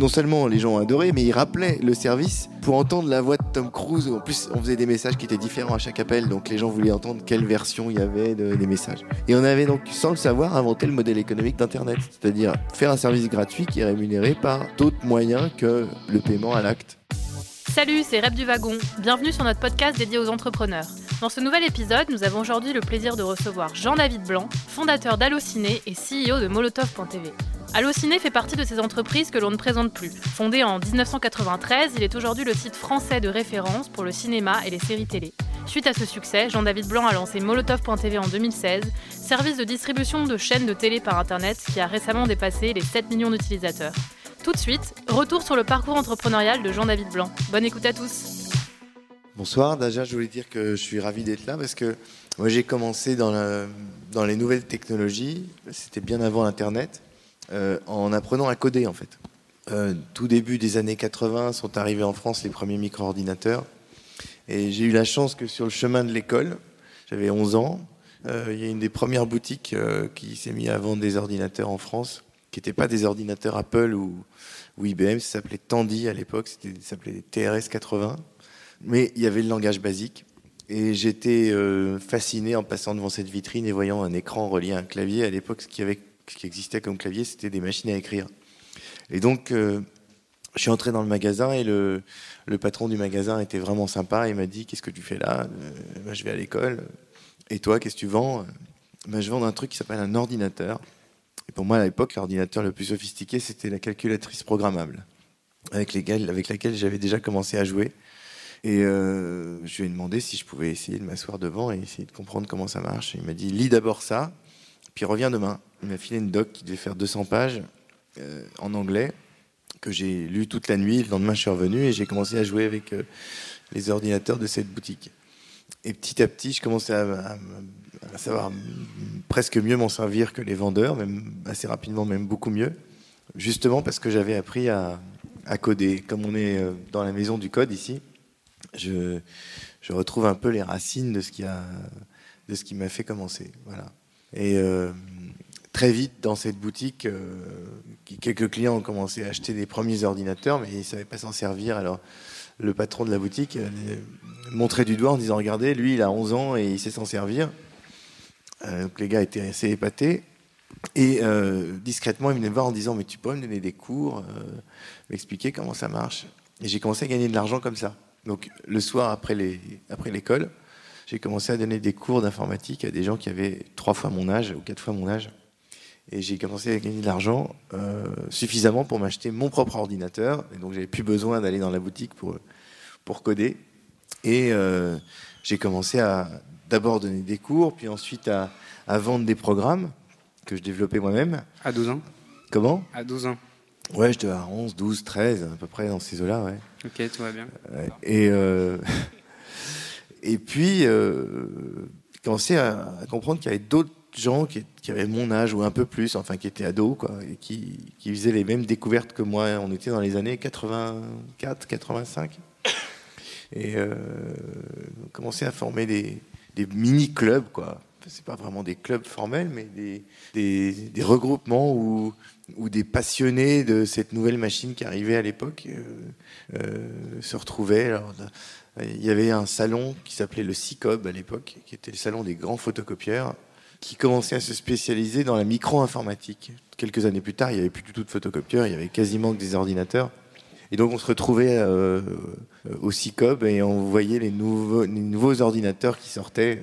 non seulement les gens adoraient, mais ils rappelaient le service pour entendre la voix de Tom Cruise. En plus, on faisait des messages qui étaient différents à chaque appel, donc les gens voulaient entendre quelle version il y avait des messages. Et on avait donc, sans le savoir, inventé le modèle économique d'Internet, c'est-à-dire faire un service gratuit qui est rémunéré par d'autres moyens que le paiement à l'acte. Salut, c'est Rep du Wagon. Bienvenue sur notre podcast dédié aux entrepreneurs. Dans ce nouvel épisode, nous avons aujourd'hui le plaisir de recevoir Jean-David Blanc, fondateur d'Allociné et CEO de Molotov.tv. Allociné fait partie de ces entreprises que l'on ne présente plus. Fondé en 1993, il est aujourd'hui le site français de référence pour le cinéma et les séries télé. Suite à ce succès, Jean-David Blanc a lancé Molotov.tv en 2016, service de distribution de chaînes de télé par Internet qui a récemment dépassé les 7 millions d'utilisateurs. Tout de suite, retour sur le parcours entrepreneurial de Jean-David Blanc. Bonne écoute à tous. Bonsoir, déjà je voulais dire que je suis ravi d'être là parce que moi j'ai commencé dans les nouvelles technologies, c'était bien avant Internet, en apprenant à coder en fait. Tout début des années 80 sont arrivés en France les premiers micro-ordinateurs et j'ai eu la chance que sur le chemin de l'école, j'avais 11 ans, il y a une des premières boutiques qui s'est mise à vendre des ordinateurs en France, qui n'étaient pas des ordinateurs Apple ou IBM, ça s'appelait Tandy à l'époque, ça s'appelait des TRS 80. Mais il y avait le langage basique et j'étais fasciné en passant devant cette vitrine et voyant un écran relié à un clavier. À l'époque, ce qui existait comme clavier, c'était des machines à écrire. Et donc, je suis entré dans le magasin et le patron du magasin était vraiment sympa. Il m'a dit « Qu'est-ce que tu fais là ? » « Je vais à l'école. » « Et toi, qu'est-ce que tu vends ? » ?»« Je vends un truc qui s'appelle un ordinateur. » Et pour moi, à l'époque, l'ordinateur le plus sophistiqué, c'était la calculatrice programmable avec laquelle j'avais déjà commencé à jouer. Et je lui ai demandé si je pouvais essayer de m'asseoir devant et essayer de comprendre comment ça marche. Il m'a dit « Lis d'abord ça, puis reviens demain ». Il m'a filé une doc qui devait faire 200 pages en anglais, que j'ai lu toute la nuit. Le lendemain, je suis revenu et j'ai commencé à jouer avec les ordinateurs de cette boutique. Et petit à petit, je commençais à savoir presque mieux m'en servir que les vendeurs, même assez rapidement, même beaucoup mieux, justement parce que j'avais appris à coder. Comme on est dans la maison du code ici, je retrouve un peu les racines de ce qui m'a fait commencer. Voilà. Et très vite, dans cette boutique, quelques clients ont commencé à acheter des premiers ordinateurs, mais ils ne savaient pas s'en servir. Alors, le patron de la boutique montrait du doigt en disant « Regardez, lui, il a 11 ans et il sait s'en servir. » Donc, les gars étaient assez épatés. Et discrètement, ils venaient me voir en disant « Mais tu pourrais me donner des cours, m'expliquer comment ça marche. » Et j'ai commencé à gagner de l'argent comme ça. Donc, le soir, après l'école, j'ai commencé à donner des cours d'informatique à des gens qui avaient 3 fois mon âge ou 4 fois mon âge. Et j'ai commencé à gagner de l'argent suffisamment pour m'acheter mon propre ordinateur. Et donc, j'avais plus besoin d'aller dans la boutique pour coder. Et j'ai commencé à d'abord donner des cours, puis ensuite à vendre des programmes que je développais moi-même. À 12 ans ? Comment ? À 12 ans. Ouais, j'étais à 11, 12, 13, à peu près dans ces eaux-là, ouais. Ok, tout va bien. Et puis, j'ai commencé à comprendre qu'il y avait d'autres gens qui avaient mon âge ou un peu plus, enfin qui étaient ados, quoi, et qui faisaient les mêmes découvertes que moi. On était dans les années 84, 85. Et on commençait à former des mini-clubs, quoi. C'est pas vraiment des clubs formels, mais des regroupements où des passionnés de cette nouvelle machine qui arrivait à l'époque se retrouvaient. Alors, il y avait un salon qui s'appelait le Sicob à l'époque, qui était le salon des grands photocopieurs, qui commençait à se spécialiser dans la micro-informatique. Quelques années plus tard, il n'y avait plus du tout de photocopieurs, il n'y avait quasiment que des ordinateurs. Et donc on se retrouvait au Sicob et on voyait les nouveaux ordinateurs qui sortaient.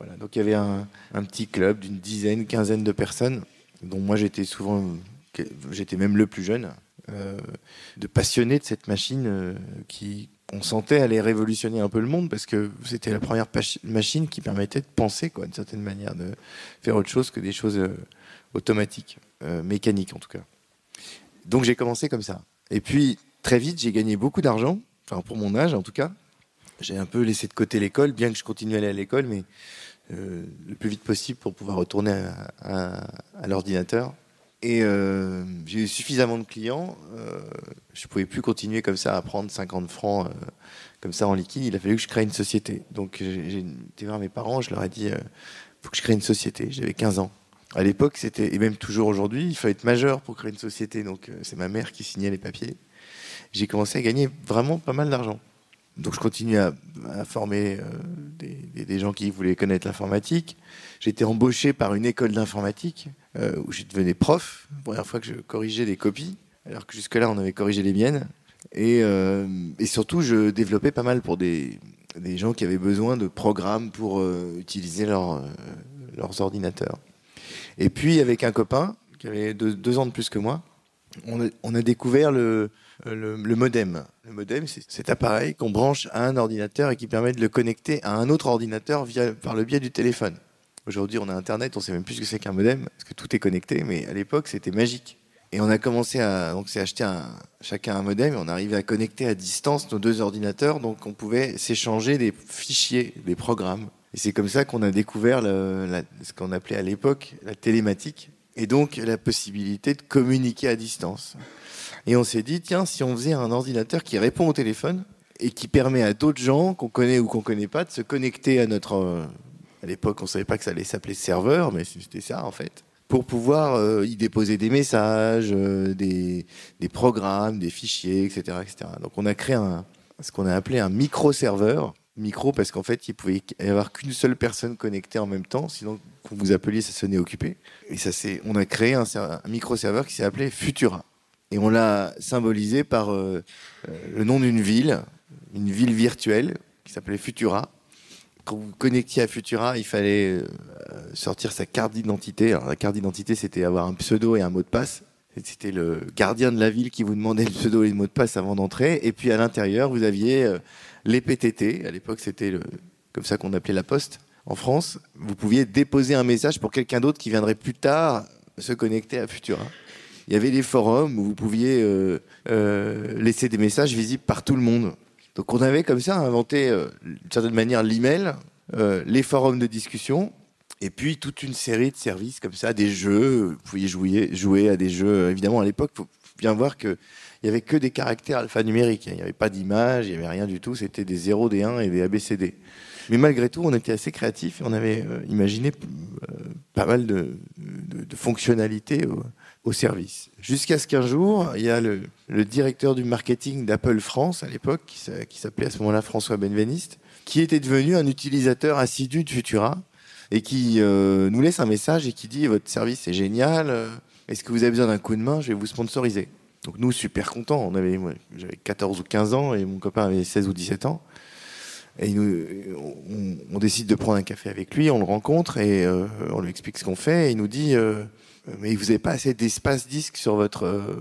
Voilà. Donc il y avait un petit club d'une dizaine, quinzaine de personnes, dont moi j'étais même le plus jeune, de passionnés de cette machine qui, on sentait, allait révolutionner un peu le monde parce que c'était la première machine qui permettait de penser, quoi, d'une certaine manière, de faire autre chose que des choses automatiques, mécaniques en tout cas. Donc j'ai commencé comme ça. Et puis très vite, j'ai gagné beaucoup d'argent, enfin pour mon âge en tout cas. J'ai un peu laissé de côté l'école, bien que je continue à aller à l'école, mais le plus vite possible pour pouvoir retourner à l'ordinateur. Et j'ai eu suffisamment de clients, je ne pouvais plus continuer comme ça à prendre 50 francs comme ça en liquide. Il a fallu que je crée une société. Donc j'ai été voir mes parents, je leur ai dit « Faut que je crée une société ». J'avais 15 ans. À l'époque, c'était, et même toujours aujourd'hui, il fallait être majeur pour créer une société. Donc, c'est ma mère qui signait les papiers. J'ai commencé à gagner vraiment pas mal d'argent. Donc, je continuais à former des gens qui voulaient connaître l'informatique. J'ai été embauché par une école d'informatique où je devenais prof. La première fois que je corrigeais des copies, alors que jusque-là, on avait corrigé les miennes. Et surtout, je développais pas mal pour des gens qui avaient besoin de programmes pour utiliser leurs ordinateurs. Et puis, avec un copain qui avait deux ans de plus que moi, on a découvert le modem. Le modem, c'est cet appareil qu'on branche à un ordinateur et qui permet de le connecter à un autre ordinateur par le biais du téléphone. Aujourd'hui, on a Internet, on ne sait même plus ce que c'est qu'un modem, parce que tout est connecté, mais à l'époque, c'était magique. Et on a commencé à acheter chacun un modem, et on arrivait à connecter à distance nos deux ordinateurs, donc on pouvait s'échanger des fichiers, des programmes. Et c'est comme ça qu'on a découvert ce qu'on appelait à l'époque la télématique, et donc la possibilité de communiquer à distance. Et on s'est dit, tiens, si on faisait un ordinateur qui répond au téléphone et qui permet à d'autres gens, qu'on connaît ou qu'on ne connaît pas, de se connecter à notre... À l'époque, on ne savait pas que ça allait s'appeler serveur, mais c'était ça, en fait. Pour pouvoir y déposer des messages, des programmes, des fichiers, etc., etc. Donc on a créé ce qu'on a appelé un micro-serveur. Micro parce qu'en fait, il ne pouvait y avoir qu'une seule personne connectée en même temps, sinon quand vous appeliez, ça sonnait occupé. Et on a créé un micro-serveur qui s'est appelé Futura. Et on l'a symbolisé par le nom d'une ville, une ville virtuelle qui s'appelait Futura. Quand vous connectiez à Futura, il fallait sortir sa carte d'identité. Alors, la carte d'identité, c'était avoir un pseudo et un mot de passe. C'était le gardien de la ville qui vous demandait le pseudo et le mot de passe avant d'entrer. Et puis, à l'intérieur, vous aviez les PTT. À l'époque, c'était comme ça qu'on appelait la poste en France. Vous pouviez déposer un message pour quelqu'un d'autre qui viendrait plus tard se connecter à Futura. Il y avait des forums où vous pouviez laisser des messages visibles par tout le monde. Donc on avait comme ça inventé, d'une certaine manière, l'email, les forums de discussion, et puis toute une série de services comme ça, des jeux. Vous pouviez jouer à des jeux. Évidemment, à l'époque, il faut bien voir qu'il n'y avait que des caractères alphanumériques. Il n'y avait pas d'image, il n'y avait rien du tout. C'était des 0, des 1 et des ABCD. Mais malgré tout, on était assez créatifs et on avait imaginé pas mal de fonctionnalités au service. Jusqu'à ce qu'un jour, il y a le directeur du marketing d'Apple France, à l'époque, qui s'appelait à ce moment-là François Benveniste, qui était devenu un utilisateur assidu de Futura et qui nous laisse un message et qui dit « Votre service est génial, est-ce que vous avez besoin d'un coup de main? Je vais vous sponsoriser. » Donc nous, super contents, j'avais 14 ou 15 ans et mon copain avait 16 ou 17 ans. Et on décide de prendre un café avec lui, on le rencontre et on lui explique ce qu'on fait. Et il nous dit « Mais vous n'avez pas assez d'espace disque sur votre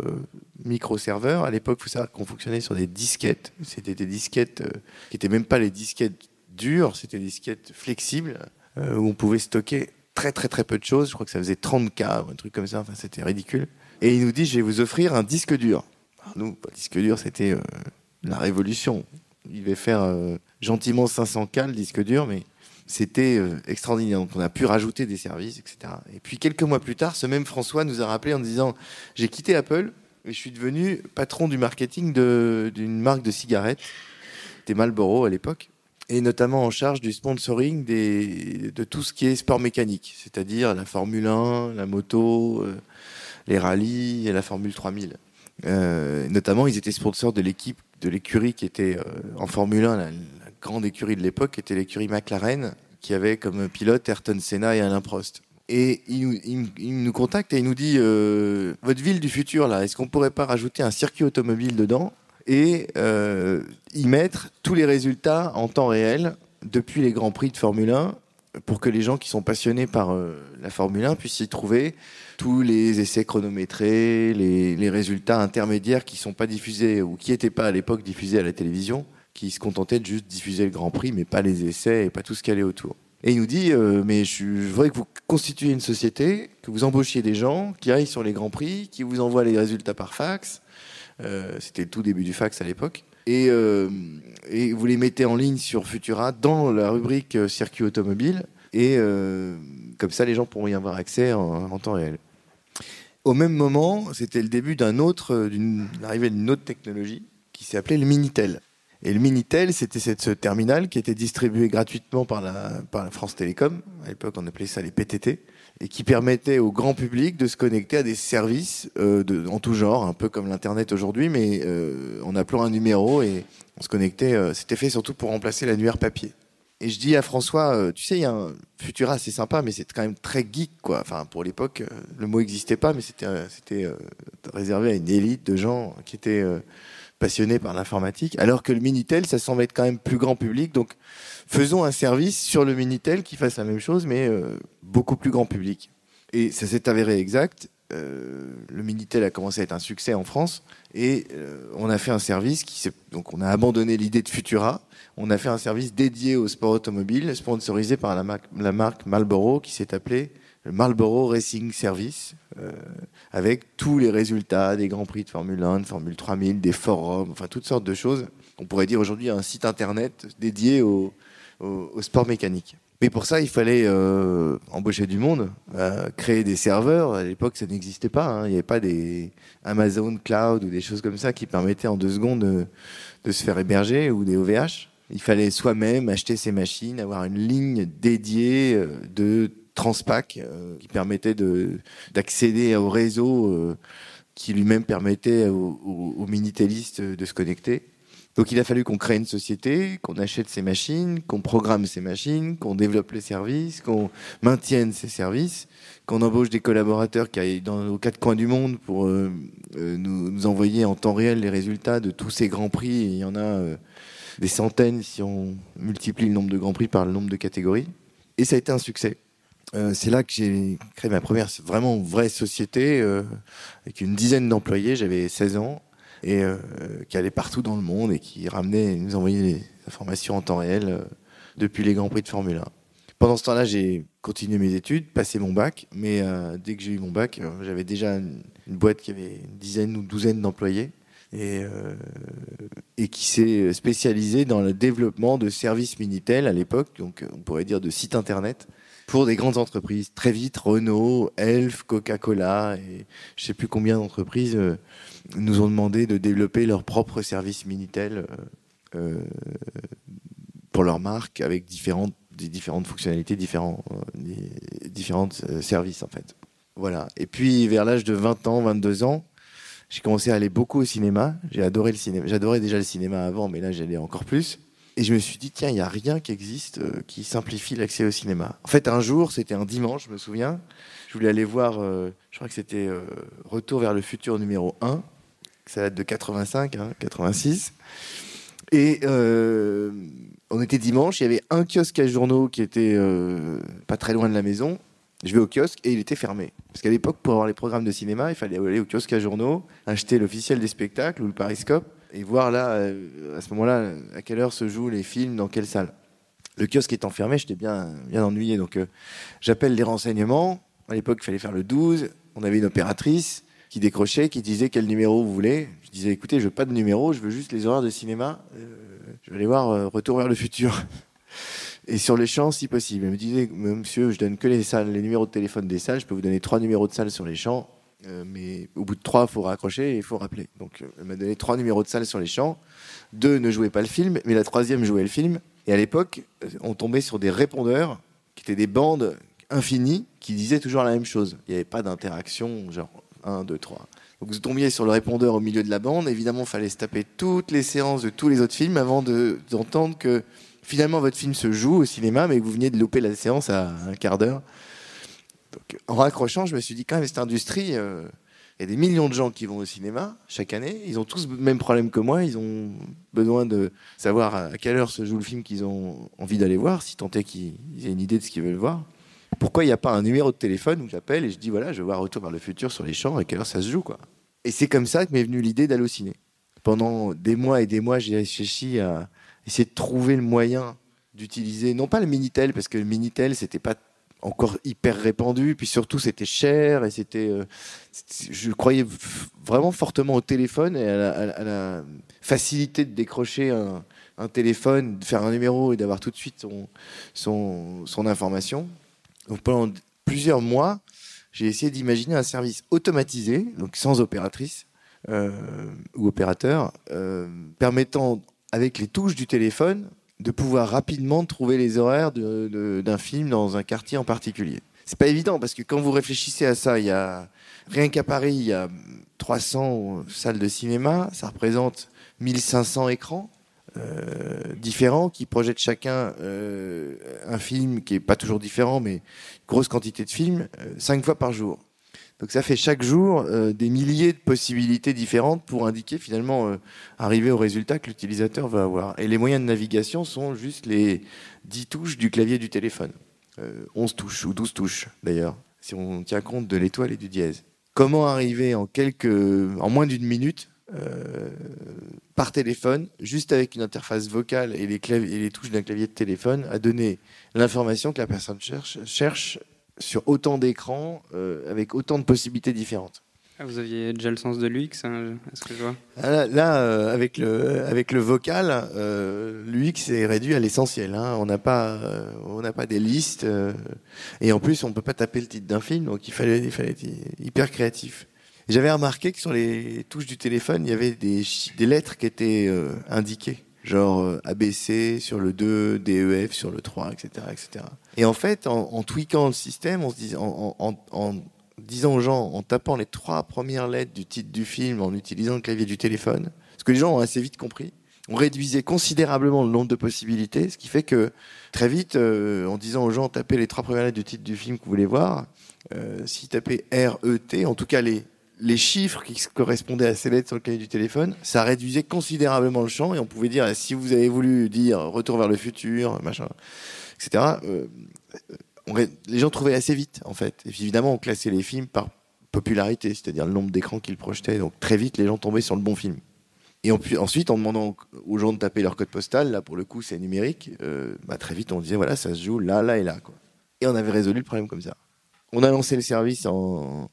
micro-serveur. » À l'époque, il faut savoir qu'on fonctionnait sur des disquettes. C'était des disquettes qui n'étaient même pas les disquettes dures, c'était des disquettes flexibles où on pouvait stocker très très très peu de choses. Je crois que ça faisait 30K ou un truc comme ça, enfin, c'était ridicule. Et il nous dit « Je vais vous offrir un disque dur. » Alors nous, le disque dur, c'était la révolution. Il devait faire gentiment 500K le disque dur, mais c'était extraordinaire. Donc on a pu rajouter des services, etc. Et puis quelques mois plus tard, ce même François nous a rappelé en disant « J'ai quitté Apple et je suis devenu patron du marketing d'une marque de cigarettes. » C'était Marlboro à l'époque. Et notamment en charge du sponsoring de tout ce qui est sport mécanique, c'est-à-dire la Formule 1, la moto, les rallyes et la Formule 3000. Notamment, ils étaient sponsors de l'équipe de l'écurie qui était en Formule 1, la grande écurie de l'époque, était l'écurie McLaren, qui avait comme pilote Ayrton Senna et Alain Prost. Et il nous contacte et il nous dit « Votre ville du futur, là, est-ce qu'on pourrait pas rajouter un circuit automobile dedans et y mettre tous les résultats en temps réel depuis les Grands Prix de Formule 1 ?» pour que les gens qui sont passionnés par la Formule 1 puissent y trouver tous les essais chronométrés, les résultats intermédiaires qui ne sont pas diffusés ou qui n'étaient pas à l'époque diffusés à la télévision, qui se contentaient de juste diffuser le Grand Prix, mais pas les essais et pas tout ce qui allait autour. Et il nous dit mais je voudrais que vous constituiez une société, que vous embauchiez des gens qui aillent sur les Grands Prix, qui vous envoient les résultats par fax. C'était le tout début du fax à l'époque. Et vous les mettez en ligne sur Futura dans la rubrique circuit automobile et comme ça les gens pourront y avoir accès en temps réel. Au même moment, c'était le début l'arrivée d'une autre technologie qui s'est appelée le Minitel. Et le Minitel, c'était ce terminal qui était distribué gratuitement par la France Télécom. À l'époque, on appelait ça les PTT et qui permettait au grand public de se connecter à des services en tout genre, un peu comme l'Internet aujourd'hui, mais en appelant un numéro et on se connectait. C'était fait surtout pour remplacer l'annuaire papier. Et je dis à François, tu sais, il y a un Futura, c'est sympa, mais c'est quand même très geek, quoi. Enfin, pour l'époque, le mot n'existait pas, mais c'était réservé à une élite de gens qui étaient passionnés par l'informatique, alors que le Minitel, ça semble être quand même plus grand public. Donc, faisons un service sur le Minitel qui fasse la même chose, mais beaucoup plus grand public. Et ça s'est avéré exact. Le Minitel a commencé à être un succès en France et on a fait un service donc on a abandonné l'idée de Futura, on a fait un service dédié au sport automobile, sponsorisé par la marque Marlboro, qui s'est appelé le Marlboro Racing Service, avec tous les résultats des grands prix de Formule 1, de Formule 3000, des forums, enfin toutes sortes de choses. On pourrait dire aujourd'hui un site internet dédié au sport mécanique. Mais pour ça, il fallait embaucher du monde, créer des serveurs. À l'époque, ça n'existait pas, hein. Il n'y avait pas des Amazon Cloud ou des choses comme ça qui permettaient en 2 secondes de se faire héberger, ou des OVH. Il fallait soi-même acheter ses machines, avoir une ligne dédiée de Transpac qui permettait d'accéder au réseau qui lui-même permettait aux minitélistes de se connecter. Donc il a fallu qu'on crée une société, qu'on achète ces machines, qu'on programme ces machines, qu'on développe les services, qu'on maintienne ces services, qu'on embauche des collaborateurs qui aillent aux 4 coins du monde pour nous envoyer en temps réel les résultats de tous ces grands prix. Et il y en a des centaines si on multiplie le nombre de grands prix par le nombre de catégories. Et ça a été un succès. C'est là que j'ai créé ma première vraie société avec une dizaine d'employés. J'avais 16 ans. Et qui allait partout dans le monde et qui nous envoyait les informations en temps réel depuis les Grands Prix de Formule 1. Pendant ce temps-là, j'ai continué mes études, passé mon bac, mais dès que j'ai eu mon bac, j'avais déjà une boîte qui avait une dizaine ou douzaine d'employés et qui s'est spécialisée dans le développement de services Minitel à l'époque, donc on pourrait dire de sites internet, pour des grandes entreprises. Très vite, Renault, Elf, Coca-Cola, et je ne sais plus combien d'entreprises nous ont demandé de développer leur propre service Minitel pour leur marque, avec différentes fonctionnalités, différents services, en fait. Voilà. Et puis, vers l'âge de 20 ans, 22 ans, j'ai commencé à aller beaucoup au cinéma. J'ai adoré le cinéma. J'adorais déjà le cinéma avant, mais là, j'allais encore plus. Et je me suis dit, tiens, il n'y a rien qui existe qui simplifie l'accès au cinéma. En fait, un jour, c'était un dimanche, je me souviens, je voulais aller voir, je crois que c'était Retour vers le futur numéro 1, ça date de 85, hein, 86. Et on était dimanche, il y avait un kiosque à journaux qui était pas très loin de la maison. Je vais au kiosque et il était fermé. Parce qu'à l'époque, pour avoir les programmes de cinéma, il fallait aller au kiosque à journaux, acheter l'officiel des spectacles ou le Pariscope, et voir là, à ce moment-là, à quelle heure se jouent les films, dans quelle salle. Le kiosque étant fermé, j'étais bien ennuyé. Donc j'appelle les renseignements. À l'époque, il fallait faire le 12. On avait une opératrice qui décrochait, qui disait quel numéro vous voulez. Je disais, écoutez, je veux pas de numéro, je veux juste les horaires de cinéma. Je vais aller voir Retour vers le futur. Et sur les champs, si possible. Elle me disait, monsieur, je donne que les salles, les numéros de téléphone des salles. Je peux vous donner 3 numéros de salles sur les champs. Mais au bout de 3, il faut raccrocher et il faut rappeler. Donc, elle m'a donné 3 numéros de salle sur les champs. 2 ne jouaient pas le film, mais la 3e jouait le film. Et à l'époque, on tombait sur des répondeurs qui étaient des bandes infinies qui disaient toujours la même chose. Il n'y avait pas d'interaction, genre 1, 2, 3. Donc, vous tombiez sur le répondeur au milieu de la bande. Évidemment, il fallait se taper toutes les séances de tous les autres films avant d'entendre que finalement votre film se joue au cinéma, mais que vous veniez de louper la séance à un quart d'heure. Donc, en raccrochant, je me suis dit, quand même, cette industrie, y a des millions de gens qui vont au cinéma chaque année. Ils ont tous le même problème que moi. Ils ont besoin de savoir à quelle heure se joue le film qu'ils ont envie d'aller voir, si tant est qu'ils aient une idée de ce qu'ils veulent voir. Pourquoi il n'y a pas un numéro de téléphone où j'appelle et je dis, voilà, je vais voir Retour vers le futur sur les champs, à quelle heure ça se joue, quoi. Et c'est comme ça que m'est venue l'idée d'Allociné. Pendant des mois et des mois, j'ai réfléchi à essayer de trouver le moyen d'utiliser, non pas le Minitel, parce que le Minitel, c'était pas encore hyper répandu, puis surtout c'était cher et c'était, je croyais vraiment fortement au téléphone et à la facilité de décrocher un téléphone, de faire un numéro et d'avoir tout de suite son information. Donc pendant plusieurs mois, j'ai essayé d'imaginer un service automatisé, donc sans opératrice ou opérateur, permettant avec les touches du téléphone de pouvoir rapidement trouver les horaires d'un film dans un quartier en particulier. c'est pas évident parce que quand vous réfléchissez à ça, il y a rien qu'à Paris, il y a 300 salles de cinéma, ça représente 1500 écrans différents qui projettent chacun un film qui est pas toujours différent, mais grosse quantité de films 5 fois par jour. Donc ça fait chaque jour des milliers de possibilités différentes pour indiquer finalement arriver au résultat que l'utilisateur va avoir. Et les moyens de navigation sont juste les 10 touches du clavier du téléphone. 11 touches ou 12 touches d'ailleurs, si on tient compte de l'étoile et du dièse. Comment arriver en moins d'une minute par téléphone, juste avec une interface vocale et les touches d'un clavier de téléphone, à donner l'information que la personne cherche sur autant d'écrans, avec autant de possibilités différentes. Ah, vous aviez déjà le sens de l'UX, hein, à ce que je vois. Là, avec le vocal, l'UX est réduit à l'essentiel. Hein. On n'a pas des listes. Et en plus, on ne peut pas taper le titre d'un film, donc il fallait être hyper créatif. J'avais remarqué que sur les touches du téléphone, il y avait des lettres qui étaient indiquées. Genre ABC sur le 2, DEF sur le 3, etc. Et en fait, en tweakant le système, en disant aux gens, en tapant les 3 premières lettres du titre du film, en utilisant le clavier du téléphone, ce que les gens ont assez vite compris, on réduisait considérablement le nombre de possibilités, ce qui fait que très vite, en disant aux gens, tapez les 3 premières lettres du titre du film que vous voulez voir, si tapez RET, en tout cas les chiffres qui correspondaient à ces lettres sur le cahier du téléphone, ça réduisait considérablement le champ et on pouvait dire, si vous avez voulu dire Retour vers le futur, machin, etc., les gens trouvaient assez vite, en fait. Et puis, évidemment, on classait les films par popularité, c'est-à-dire le nombre d'écrans qu'ils projetaient. Donc, très vite, les gens tombaient sur le bon film. Et ensuite, en demandant aux gens de taper leur code postal, là, pour le coup, c'est numérique, très vite, on disait, voilà, ça se joue là, là et là, quoi. Et on avait résolu le problème comme ça. On a lancé le service en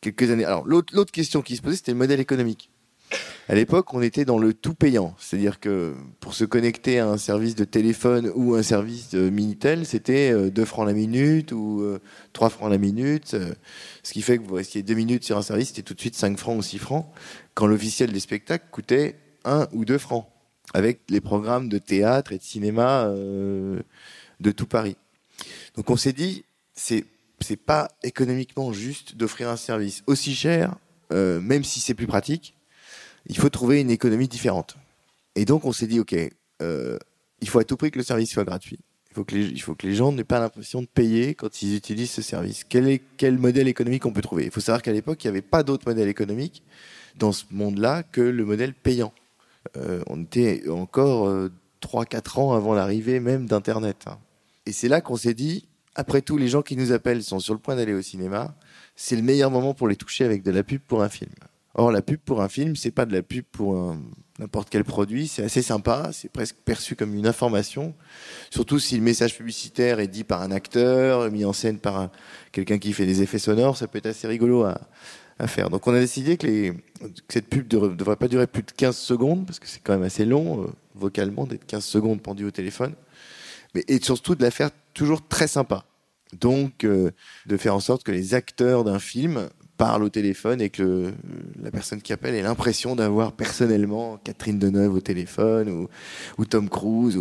quelques années. Alors, l'autre question qui se posait, c'était le modèle économique. À l'époque, on était dans le tout payant. C'est-à-dire que pour se connecter à un service de téléphone ou un service de Minitel, c'était 2 francs la minute ou 3 francs la minute. Ce qui fait que vous restiez 2 minutes sur un service, c'était tout de suite 5 francs ou 6 francs. Quand l'officiel des spectacles coûtait 1 ou 2 francs. Avec les programmes de théâtre et de cinéma de tout Paris. Donc on s'est dit, c'est pas économiquement juste d'offrir un service aussi cher, même si c'est plus pratique. Il faut trouver une économie différente. Et donc, on s'est dit, OK, il faut à tout prix que le service soit gratuit. Il faut que les gens n'aient pas l'impression de payer quand ils utilisent ce service. Quel modèle économique on peut trouver? Il faut savoir qu'à l'époque, il n'y avait pas d'autre modèle économique dans ce monde-là que le modèle payant. On était encore 3-4 ans avant l'arrivée même d'Internet. Hein. Et c'est là qu'on s'est dit, après tout, les gens qui nous appellent sont sur le point d'aller au cinéma. C'est le meilleur moment pour les toucher avec de la pub pour un film. Or, la pub pour un film, c'est pas de la pub pour n'importe quel produit. C'est assez sympa, c'est presque perçu comme une information. Surtout si le message publicitaire est dit par un acteur, mis en scène par quelqu'un qui fait des effets sonores, ça peut être assez rigolo à faire. Donc, on a décidé que cette pub ne devrait pas durer plus de 15 secondes, parce que c'est quand même assez long, vocalement, d'être 15 secondes pendu au téléphone. Et surtout de la faire toujours très sympa. Donc, de faire en sorte que les acteurs d'un film parle au téléphone et que la personne qui appelle ait l'impression d'avoir personnellement Catherine Deneuve au téléphone ou Tom Cruise.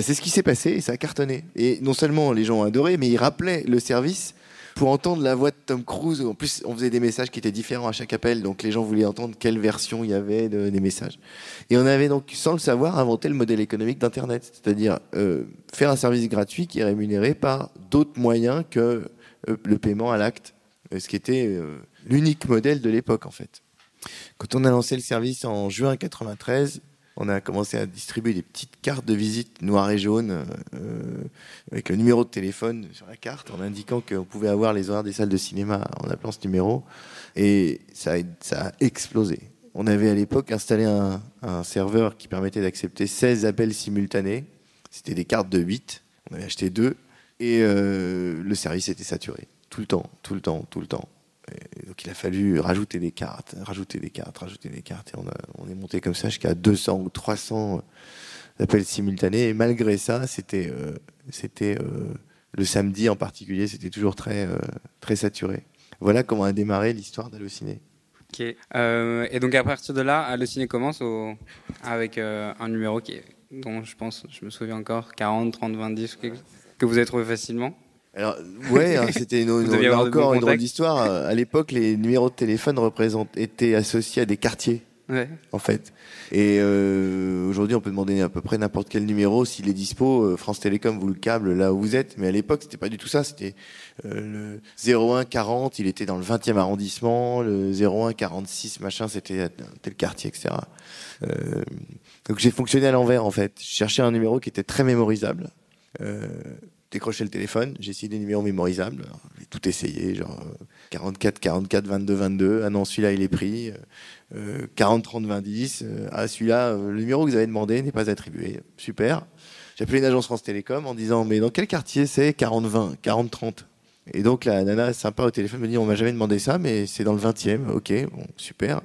C'est ce qui s'est passé et ça a cartonné. Et non seulement les gens ont adoré, mais ils rappelaient le service pour entendre la voix de Tom Cruise. En plus, on faisait des messages qui étaient différents à chaque appel, donc les gens voulaient entendre quelle version il y avait des messages. Et on avait donc, sans le savoir, inventé le modèle économique d'Internet, c'est-à-dire faire un service gratuit qui est rémunéré par d'autres moyens que le paiement à l'acte. Ce qui était l'unique modèle de l'époque, en fait. Quand on a lancé le service en juin 1993, on a commencé à distribuer des petites cartes de visite noires et jaunes avec le numéro de téléphone sur la carte, en indiquant qu'on pouvait avoir les horaires des salles de cinéma en appelant ce numéro. Et ça a explosé. On avait à l'époque installé un serveur qui permettait d'accepter 16 appels simultanés. C'était des cartes de 8. On avait acheté 2. Et le service était saturé. Tout le temps. Et donc il a fallu rajouter des cartes. Et on est monté comme ça jusqu'à 200 ou 300 appels simultanés. Et malgré ça, c'était le samedi en particulier, c'était toujours très saturé. Voilà comment a démarré l'histoire d'Allociné. Ok. Et donc à partir de là, Allociné commence avec un numéro dont je me souviens encore, 40, 30, 20, 10, que vous avez trouvé facilement. Alors, ouais, hein, c'était une drôle d'histoire. À l'époque, les numéros de téléphone étaient associés à des quartiers, ouais, en fait. Et aujourd'hui, on peut demander à peu près n'importe quel numéro s'il est dispo. France Télécom vous le câble là où vous êtes. Mais à l'époque, c'était pas du tout ça. C'était le 0140, il était dans le 20e arrondissement. Le 0146, machin, c'était un tel quartier, etc. Donc j'ai fonctionné à l'envers, en fait. Je cherchais un numéro qui était très mémorisable. Décroché le téléphone, j'ai essayé des numéros mémorisables. Alors, j'ai tout essayé, genre 44, 44, 22, 22. Ah non, celui-là, il est pris. 40, 30, 20, 10. Ah, celui-là, le numéro que vous avez demandé n'est pas attribué. Super. J'ai appelé une agence France Télécom en disant, mais dans quel quartier c'est 40, 20, 40, 30 ? Et donc, la nana sympa au téléphone me dit, on m'a jamais demandé ça, mais c'est dans le 20e. Ok, bon, super.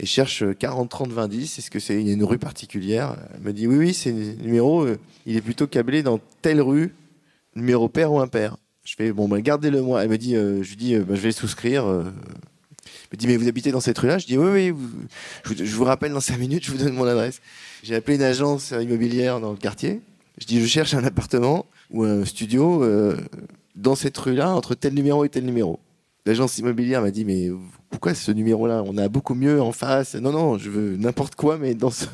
Et je cherche 40, 30, 20, 10. Est-ce que c'est une rue particulière ? Elle me dit, oui, oui, c'est le numéro. Il est plutôt câblé dans telle rue. Numéro pair ou impair. Je fais, bon, bah, gardez-le moi. Elle me dit, je lui dis, bah, je vais le souscrire. Elle me dit, mais vous habitez dans cette rue-là ? Je dis, oui, oui, je vous rappelle dans 5 minutes, je vous donne mon adresse. J'ai appelé une agence immobilière dans le quartier. Je dis, je cherche un appartement ou un studio dans cette rue-là, entre tel numéro et tel numéro. L'agence immobilière m'a dit, mais pourquoi ce numéro-là ? On a beaucoup mieux en face. Non, je veux n'importe quoi, mais dans ce...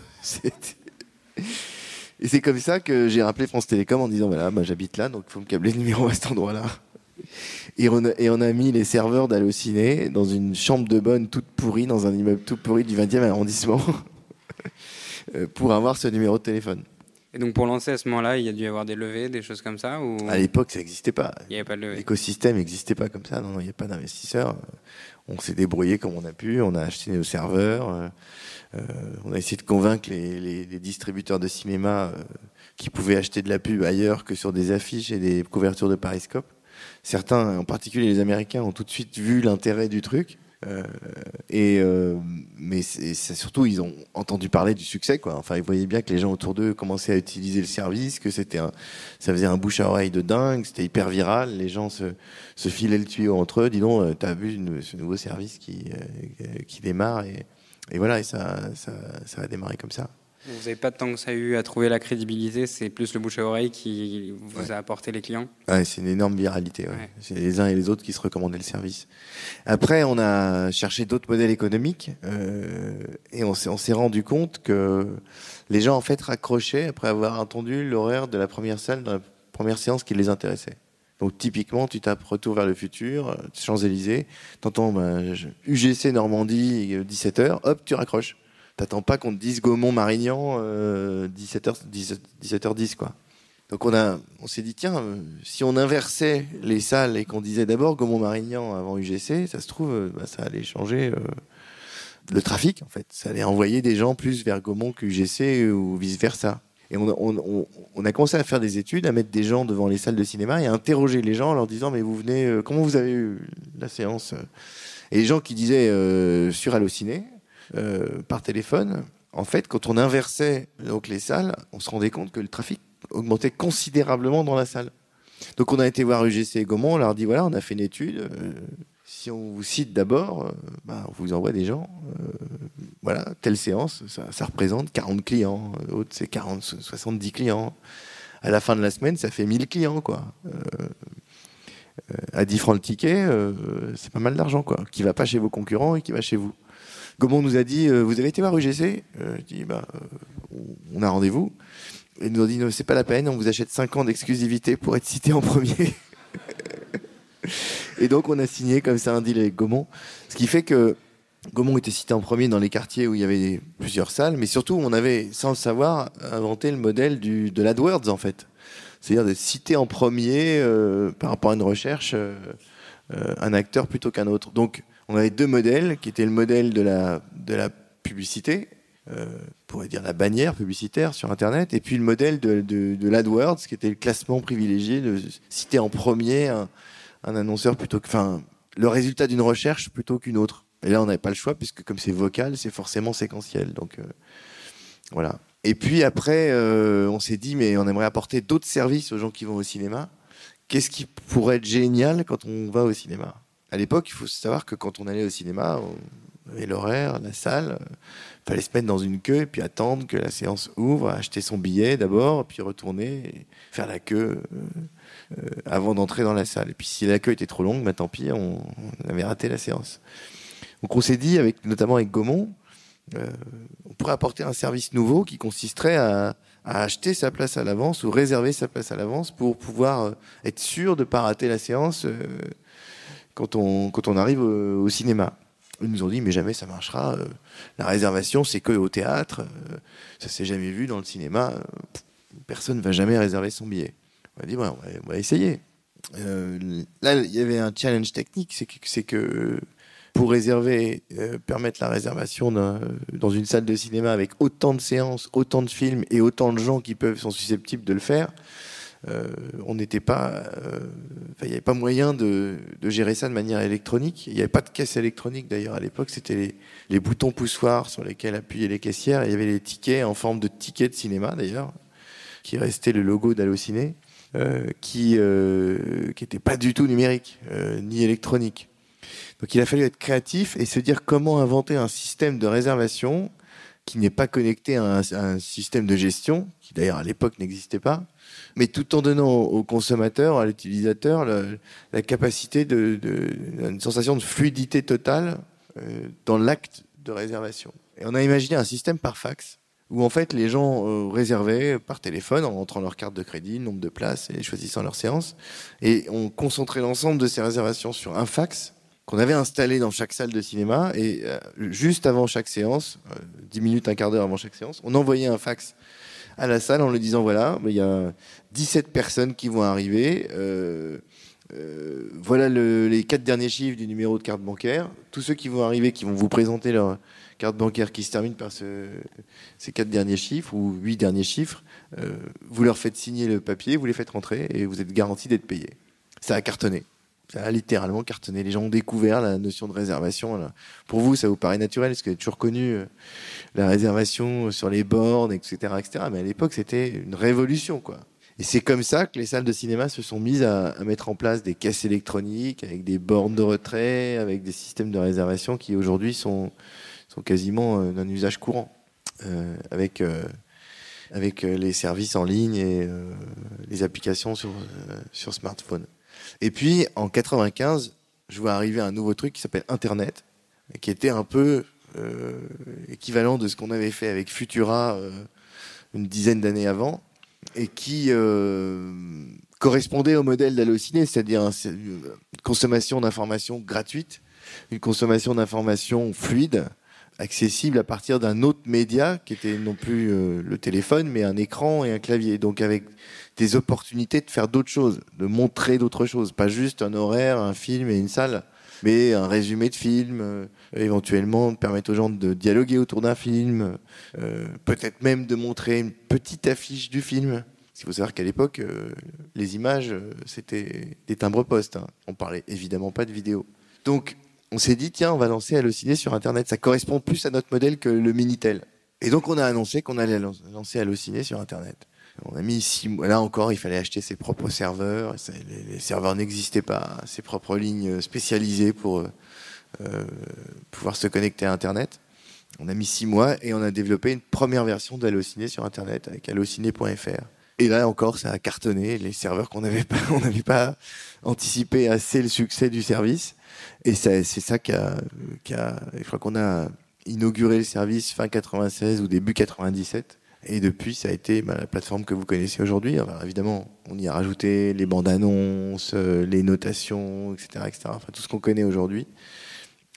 Et c'est comme ça que j'ai rappelé France Télécom en disant voilà, bah, j'habite là, donc il faut me câbler le numéro à cet endroit-là. Et on a mis les serveurs d'Allociné dans une chambre de bonne toute pourrie, dans un immeuble tout pourri du 20e arrondissement, pour avoir ce numéro de téléphone. Et donc pour lancer à ce moment-là, il y a dû y avoir des levées, des choses comme ça ou... À l'époque, ça n'existait pas. Il n'y avait pas de levée. L'écosystème n'existait pas comme ça. Non, il n'y a pas d'investisseurs. On s'est débrouillé comme on a pu. On a acheté nos serveurs. On a essayé de convaincre les distributeurs de cinéma qui pouvaient acheter de la pub ailleurs que sur des affiches et des couvertures de Pariscope. Certains, en particulier les Américains, ont tout de suite vu l'intérêt du truc. Mais c'est surtout, ils ont entendu parler du succès, quoi. Enfin, ils voyaient bien que les gens autour d'eux commençaient à utiliser le service, que ça faisait un bouche à oreille de dingue, c'était hyper viral. Les gens se filaient le tuyau entre eux. Dis donc, t'as vu ce nouveau service qui démarre et voilà, et ça a démarré comme ça. Vous n'avez pas tant que ça eu à trouver la crédibilité, c'est plus le bouche à oreille qui vous a apporté les clients. Ouais, c'est une énorme viralité. Ouais. C'est les uns et les autres qui se recommandaient le service. Après, on a cherché d'autres modèles économiques et on s'est rendu compte que les gens en fait raccrochaient après avoir entendu l'horaire de la première salle, de la première séance qui les intéressait. Donc typiquement, tu tapes Retour vers le futur, Champs-Élysées, t'entends UGC Normandie 17h, hop, tu raccroches. T'attends pas qu'on te dise Gaumont-Marignan 17h10 quoi. Donc on s'est dit tiens, si on inversait les salles et qu'on disait d'abord Gaumont-Marignan avant UGC, ça se trouve ça allait changer le trafic en fait, ça allait envoyer des gens plus vers Gaumont qu'UGC ou vice-versa. Et on a commencé à faire des études, à mettre des gens devant les salles de cinéma et à interroger les gens en leur disant mais vous venez comment vous avez eu la séance ? Et les gens qui disaient sur Allociné par téléphone, en fait, quand on inversait donc, les salles, on se rendait compte que le trafic augmentait considérablement dans la salle. Donc on a été voir UGC et Gaumont, on leur dit voilà, on a fait une étude, si on vous cite d'abord, on vous envoie des gens, voilà, telle séance, ça représente 40 clients, l'autre c'est 40, 70 clients. À la fin de la semaine, ça fait 1000 clients, quoi. À 10 francs le ticket, c'est pas mal d'argent, quoi, qui va pas chez vos concurrents et qui va chez vous. Gaumont nous a dit vous avez été voir UGC ? Je dis on a rendez-vous. Ils nous ont dit non, c'est pas la peine, on vous achète 5 ans d'exclusivité pour être cité en premier. Et donc on a signé comme ça un deal avec Gaumont, ce qui fait que Gaumont était cité en premier dans les quartiers où il y avait plusieurs salles, mais surtout on avait, sans le savoir, inventé le modèle de l'AdWords en fait, c'est-à-dire d'être cité en premier par rapport à une recherche, un acteur plutôt qu'un autre. Donc on avait deux modèles, qui étaient le modèle de la publicité, on pourrait dire la bannière publicitaire sur Internet, et puis le modèle de l'AdWords, qui était le classement privilégié, de citer en premier un annonceur plutôt que, enfin, le résultat d'une recherche plutôt qu'une autre. Et là, on n'avait pas le choix, puisque comme c'est vocal, c'est forcément séquentiel. Donc, voilà. Et puis après, on s'est dit, mais on aimerait apporter d'autres services aux gens qui vont au cinéma. Qu'est-ce qui pourrait être génial quand on va au cinéma ? À l'époque, il faut savoir que quand on allait au cinéma, On avait l'horaire, la salle. Il fallait se mettre dans une queue et puis attendre que la séance ouvre, acheter son billet d'abord, puis retourner et faire la queue avant d'entrer dans la salle. Et puis si la queue était trop longue, bah, tant pis, on avait raté la séance. Donc on s'est dit, notamment avec Gaumont, on pourrait apporter un service nouveau qui consisterait à acheter sa place à l'avance ou réserver sa place à l'avance pour pouvoir être sûr de ne pas rater la séance quand on arrive au cinéma. Ils nous ont dit, mais jamais ça marchera. La réservation, c'est que au théâtre. Ça ne s'est jamais vu dans le cinéma. Personne ne va jamais réserver son billet. On a dit, bah, on va essayer. Là, il y avait un challenge technique. C'est que pour réserver, permettre la réservation dans une salle de cinéma avec autant de séances, autant de films et autant de gens sont susceptibles de le faire, on n'était pas, il n'y avait pas moyen de gérer ça de manière électronique. Il n'y avait pas de caisse électronique d'ailleurs à l'époque. C'était les boutons poussoirs sur lesquels appuyaient les caissières. Il y avait les tickets en forme de tickets de cinéma d'ailleurs, qui restait le logo d'Allociné, qui n'était pas du tout numérique ni électronique. Donc il a fallu être créatif et se dire comment inventer un système de réservation qui n'est pas connecté à un système de gestion, qui d'ailleurs à l'époque n'existait pas, mais tout en donnant au consommateur, à l'utilisateur, la capacité une sensation de fluidité totale dans l'acte de réservation. Et on a imaginé un système par fax, où en fait les gens réservaient par téléphone en rentrant leur carte de crédit, nombre de places et choisissant leur séance, et on concentrait l'ensemble de ces réservations sur un fax, qu'on avait installé dans chaque salle de cinéma, et juste avant chaque séance, 10 minutes, un quart d'heure avant chaque séance, on envoyait un fax à la salle en lui disant voilà, il y a 17 personnes qui vont arriver, voilà les 4 derniers chiffres du numéro de carte bancaire, tous ceux qui vont arriver, qui vont vous présenter leur carte bancaire qui se termine par ces 4 derniers chiffres ou 8 derniers chiffres, vous leur faites signer le papier, vous les faites rentrer et vous êtes garantis d'être payés. Ça a cartonné. Ça a littéralement cartonné. Les gens ont découvert la notion de réservation. Alors, pour vous, ça vous paraît naturel, parce que vous avez toujours connu la réservation sur les bornes, etc. Mais à l'époque, c'était une révolution, quoi. Et c'est comme ça que les salles de cinéma se sont mises à mettre en place des caisses électroniques, avec des bornes de retrait, avec des systèmes de réservation qui, aujourd'hui, sont quasiment d'un usage courant. Avec les services en ligne et les applications sur smartphone. Et puis, en 1995, je vois arriver un nouveau truc qui s'appelle Internet, qui était un peu équivalent de ce qu'on avait fait avec Futura une dizaine d'années avant, et qui correspondait au modèle d'Allociné, c'est-à-dire une consommation d'informations gratuite, une consommation d'informations fluide, accessible à partir d'un autre média, qui était non plus le téléphone, mais un écran et un clavier. Donc avec des opportunités de faire d'autres choses, de montrer d'autres choses. Pas juste un horaire, un film et une salle, mais un résumé de film, éventuellement permettre aux gens de dialoguer autour d'un film, peut-être même de montrer une petite affiche du film. Il faut savoir qu'à l'époque, les images, c'était des timbres-poste. Hein. On parlait évidemment pas de vidéo. Donc, on s'est dit, tiens, on va lancer Allociné sur Internet. Ça correspond plus à notre modèle que le Minitel. Et donc, on a annoncé qu'on allait lancer Allociné sur Internet. On a mis 6 mois. Là encore, il fallait acheter ses propres serveurs. Les serveurs n'existaient pas. Ses propres lignes spécialisées pour pouvoir se connecter à Internet. On a mis 6 mois et on a développé une première version d'Allociné sur Internet avec allociné.fr. Et là encore, ça a cartonné. Les serveurs qu'on n'avait pas anticipé assez le succès du service. Et c'est ça je crois qu'on a inauguré le service fin 96 ou début 97. Et depuis, ça a été la plateforme que vous connaissez aujourd'hui. Alors, évidemment, on y a rajouté les bandes annonces, les notations, etc. Enfin, tout ce qu'on connaît aujourd'hui.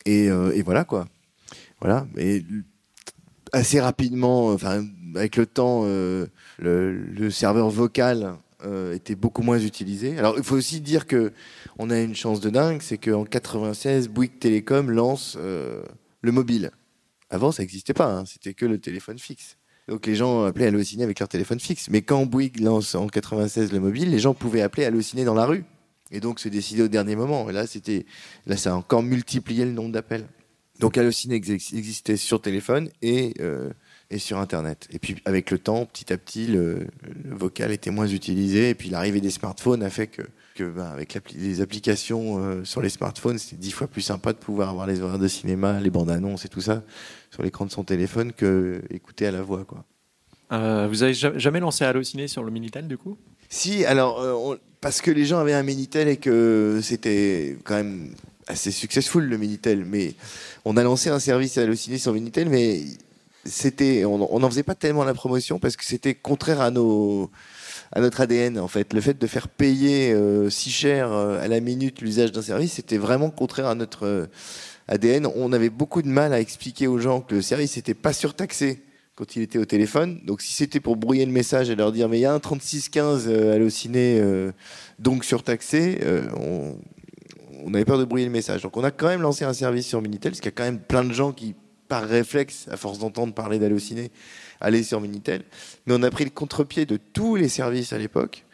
Et voilà, quoi. Voilà. Et assez rapidement, enfin, avec le temps, le serveur vocal était beaucoup moins utilisé. Alors, il faut aussi dire qu'on a une chance de dingue, c'est qu'en 96, Bouygues Télécom lance le mobile. Avant, ça n'existait pas, hein, c'était que le téléphone fixe. Donc les gens appelaient Allociné avec leur téléphone fixe. Mais quand Bouygues lance en 96 le mobile, les gens pouvaient appeler Allociné dans la rue. Et donc se décider au dernier moment. Et là, ça a encore multiplié le nombre d'appels. Donc Allociné existait sur téléphone et et sur Internet. Et puis, avec le temps, petit à petit, le vocal était moins utilisé. Et puis, l'arrivée des smartphones a fait que avec les applications sur les smartphones, c'était 10 fois plus sympa de pouvoir avoir les horaires de cinéma, les bandes annonces et tout ça sur l'écran de son téléphone qu'écouter à la voix, quoi. Vous n'avez jamais lancé Allociné sur le Minitel, du coup ? Si, alors, parce que les gens avaient un Minitel et que c'était quand même assez successful, le Minitel. Mais on a lancé un service Allociné sur Minitel, mais on n'en faisait pas tellement la promotion parce que c'était contraire à notre ADN, en fait. Le fait de faire payer si cher à la minute l'usage d'un service, c'était vraiment contraire à notre ADN. On avait beaucoup de mal à expliquer aux gens que le service n'était pas surtaxé quand il était au téléphone. Donc si c'était pour brouiller le message et leur dire mais il y a un 36-15 Allociné donc surtaxé, on avait peur de brouiller le message. Donc on a quand même lancé un service sur Minitel, parce qu'il y a quand même plein de gens qui, par réflexe, à force d'entendre parler d'Allociné, allaient sur Minitel. Mais on a pris le contre-pied de tous les services à l'époque.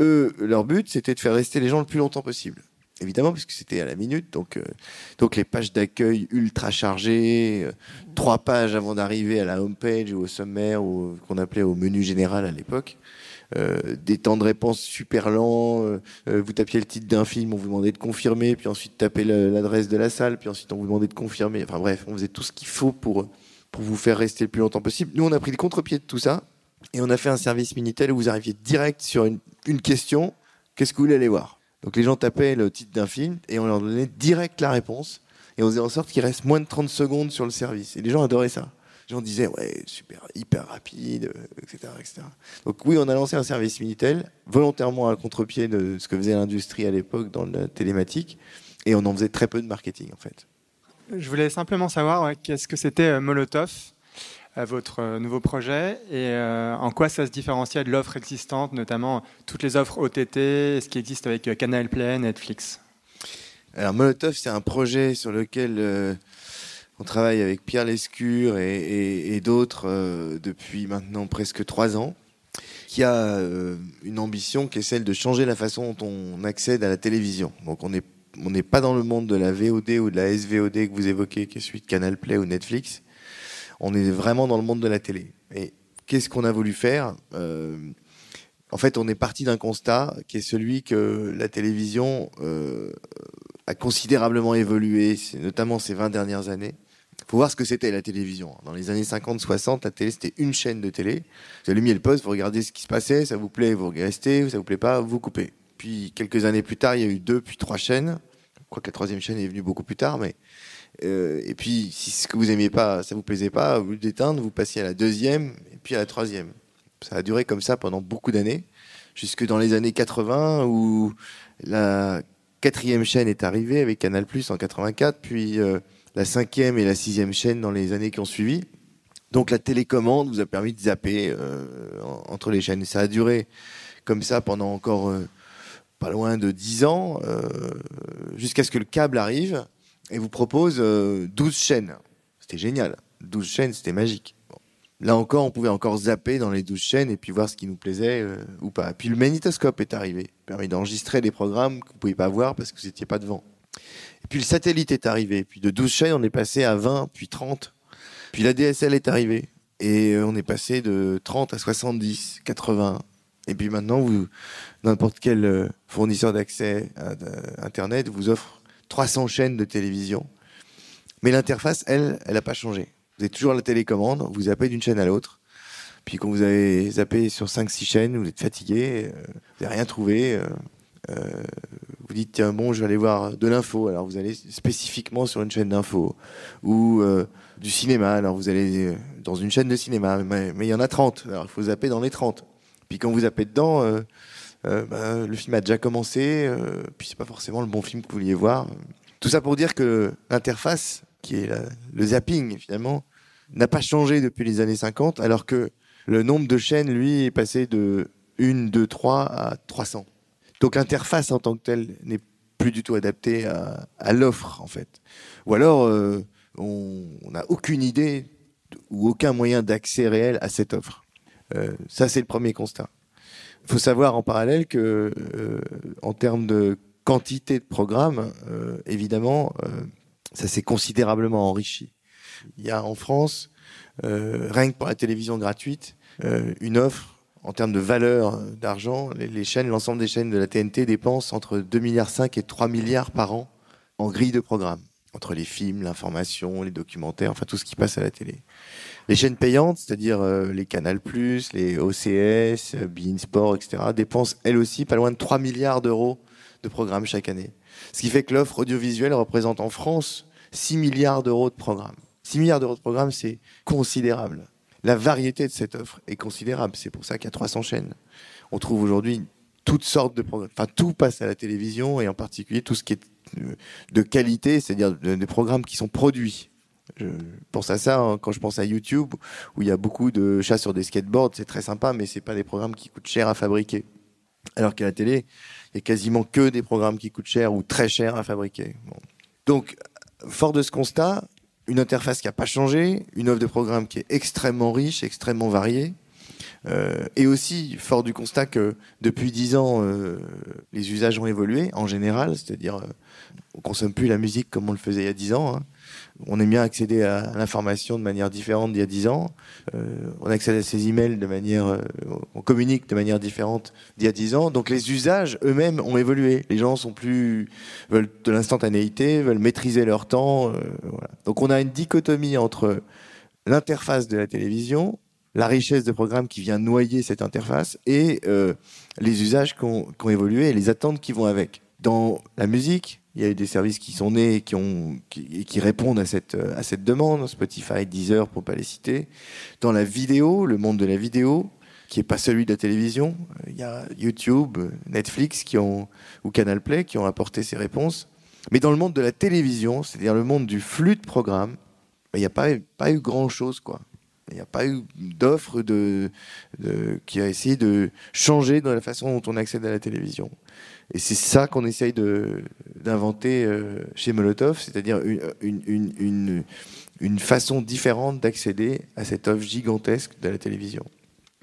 Eux, leur but, c'était de faire rester les gens le plus longtemps possible. Évidemment, parce que c'était à la minute, donc les pages d'accueil ultra chargées, 3 pages avant d'arriver à la homepage ou au sommaire, ou qu'on appelait au menu général à l'époque, des temps de réponse super lents, vous tapiez le titre d'un film, on vous demandait de confirmer, puis ensuite tapez l'adresse de la salle, puis ensuite on vous demandait de confirmer, enfin bref, on faisait tout ce qu'il faut pour vous faire rester le plus longtemps possible. Nous, on a pris le contre-pied de tout ça, et on a fait un service Minitel où vous arriviez direct sur une question, qu'est-ce que vous voulez aller voir ? Donc les gens tapaient le titre d'un film et on leur donnait direct la réponse et on faisait en sorte qu'il reste moins de 30 secondes sur le service. Et les gens adoraient ça. Les gens disaient ouais, super, hyper rapide, etc., etc. Donc oui, on a lancé un service Minitel volontairement à contre-pied de ce que faisait l'industrie à l'époque dans la télématique et on en faisait très peu de marketing en fait. Je voulais simplement savoir qu'est-ce que c'était Molotov, votre nouveau projet, et en quoi ça se différenciait de l'offre existante, notamment toutes les offres OTT, ce qui existe avec Canal+, Netflix. Alors Molotov, c'est un projet sur lequel on travaille avec Pierre Lescure et d'autres depuis maintenant presque 3 ans, qui a une ambition qui est celle de changer la façon dont on accède à la télévision. Donc on n'est pas dans le monde de la VOD ou de la SVOD que vous évoquez, qui est celui de Canal+ ou Netflix. On est vraiment dans le monde de la télé. Et qu'est-ce qu'on a voulu faire ? En fait, on est parti d'un constat qui est celui que la télévision a considérablement évolué, notamment ces 20 dernières années. Il faut voir ce que c'était la télévision. Dans les années 50-60, la télé, c'était une chaîne de télé. Vous allumiez le poste, vous regardez ce qui se passait, ça vous plaît, vous restez, ça vous plaît pas, vous coupez. Puis, quelques années plus tard, il y a eu 2, puis 3 chaînes. Je crois que la 3e chaîne est venue beaucoup plus tard, mais... et puis si ce que vous aimiez pas, ça vous plaisait pas, vous l'éteindre, vous passiez à la 2e et puis à la 3e. Ça a duré comme ça pendant beaucoup d'années, jusque dans les années 80 où la 4e chaîne est arrivée avec Canal+ en 84, puis la 5e et la 6e chaîne dans les années qui ont suivi. Donc la télécommande vous a permis de zapper entre les chaînes. Ça a duré comme ça pendant encore pas loin de 10 ans jusqu'à ce que le câble arrive et vous propose 12 chaînes. C'était génial. 12 chaînes, c'était magique. Bon. Là encore, on pouvait encore zapper dans les 12 chaînes et puis voir ce qui nous plaisait ou pas. Puis le magnétoscope est arrivé, permis d'enregistrer des programmes que vous ne pouviez pas voir parce que vous n'étiez pas devant. Et puis le satellite est arrivé. Puis de 12 chaînes, on est passé à 20, puis 30. Puis la DSL est arrivée. Et on est passé de 30 à 70, 80. Et puis maintenant, n'importe quel fournisseur d'accès à Internet vous offre 300 chaînes de télévision. Mais l'interface, elle n'a pas changé. Vous avez toujours la télécommande, vous zappez d'une chaîne à l'autre. Puis quand vous avez zappé sur 5-6 chaînes, vous êtes fatigué, vous n'avez rien trouvé. Vous dites, tiens, bon, je vais aller voir de l'info. Alors vous allez spécifiquement sur une chaîne d'info. Ou du cinéma. Alors vous allez dans une chaîne de cinéma. Mais il y en a 30. Alors il faut zapper dans les 30. Puis quand vous zappez dedans... le film a déjà commencé, puis c'est pas forcément le bon film que vous vouliez voir. Tout ça pour dire que l'interface, qui est le zapping finalement, n'a pas changé depuis les années 50, alors que le nombre de chaînes, lui, est passé de 1, 2, 3 à 300. Donc l'interface en tant que telle n'est plus du tout adaptée à l'offre, en fait. Ou alors, on n'a aucune idée ou aucun moyen d'accès réel à cette offre. Ça, c'est le premier constat. Il faut savoir en parallèle que, en termes de quantité de programmes, évidemment, ça s'est considérablement enrichi. Il y a en France Rien que pour la télévision gratuite, une offre en termes de valeur d'argent, les chaînes, l'ensemble des chaînes de la TNT dépensent entre 2,5 milliards et 3 milliards par an en grille de programme, entre les films, l'information, les documentaires, enfin tout ce qui passe à la télé. Les chaînes payantes, c'est-à-dire les Canal+, les OCS, beIN Sport, etc., dépensent elles aussi pas loin de 3 milliards d'euros de programmes chaque année. Ce qui fait que l'offre audiovisuelle représente en France 6 milliards d'euros de programmes. 6 milliards d'euros de programmes, c'est considérable. La variété de cette offre est considérable. C'est pour ça qu'il y a 300 chaînes. On trouve aujourd'hui toutes sortes de programmes. Enfin, tout passe à la télévision et en particulier tout ce qui est de qualité, c'est-à-dire des programmes qui sont produits. Je pense à ça quand je pense à YouTube, où il y a beaucoup de chats sur des skateboards. C'est très sympa, mais ce n'est pas des programmes qui coûtent cher à fabriquer. Alors qu'à la télé, il n'y a quasiment que des programmes qui coûtent cher ou très cher à fabriquer. Bon. Donc, fort de ce constat, une interface qui n'a pas changé, une offre de programme qui est extrêmement riche, extrêmement variée, et aussi fort du constat que depuis 10 ans, les usages ont évolué en général, c'est-à-dire on ne consomme plus la musique comme on le faisait il y a 10 ans, hein. On aime bien accéder à l'information de manière différente d'il y a 10 ans, on accède à ses emails de manière, on communique de manière différente d'il y a 10 ans, donc les usages eux-mêmes ont évolué, les gens sont plus, veulent de l'instantanéité, veulent maîtriser leur temps, voilà. Donc on a une dichotomie entre l'interface de la télévision, la richesse de programmes qui vient noyer cette interface et les usages qui ont évolué et les attentes qui vont avec. Dans la musique, il y a eu des services qui sont nés et qui répondent à cette demande, Spotify, Deezer, pour ne pas les citer. Dans la vidéo, le monde de la vidéo, qui n'est pas celui de la télévision, il y a YouTube, Netflix ou Canal+ qui ont apporté ces réponses. Mais dans le monde de la télévision, c'est-à-dire le monde du flux de programmes, il n'y a pas eu grand-chose, quoi. Il n'y a pas eu d'offre qui a essayé de changer dans la façon dont on accède à la télévision. Et c'est ça qu'on essaye d'inventer chez Molotov, c'est-à-dire une façon différente d'accéder à cette offre gigantesque de la télévision.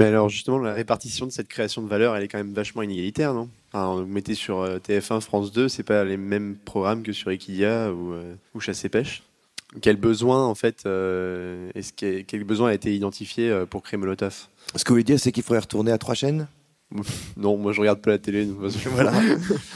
Mais alors justement, la répartition de cette création de valeur, elle est quand même vachement inégalitaire, non ? Alors, vous mettez sur TF1, France 2, c'est pas les mêmes programmes que sur Equidia ou Chasse et Pêche ? Quel besoin, en fait, quel besoin a été identifié pour créer Molotov ? Ce que vous voulez dire, c'est qu'il faudrait retourner à 3 chaînes ? Non, moi je regarde pas la télé. Voilà.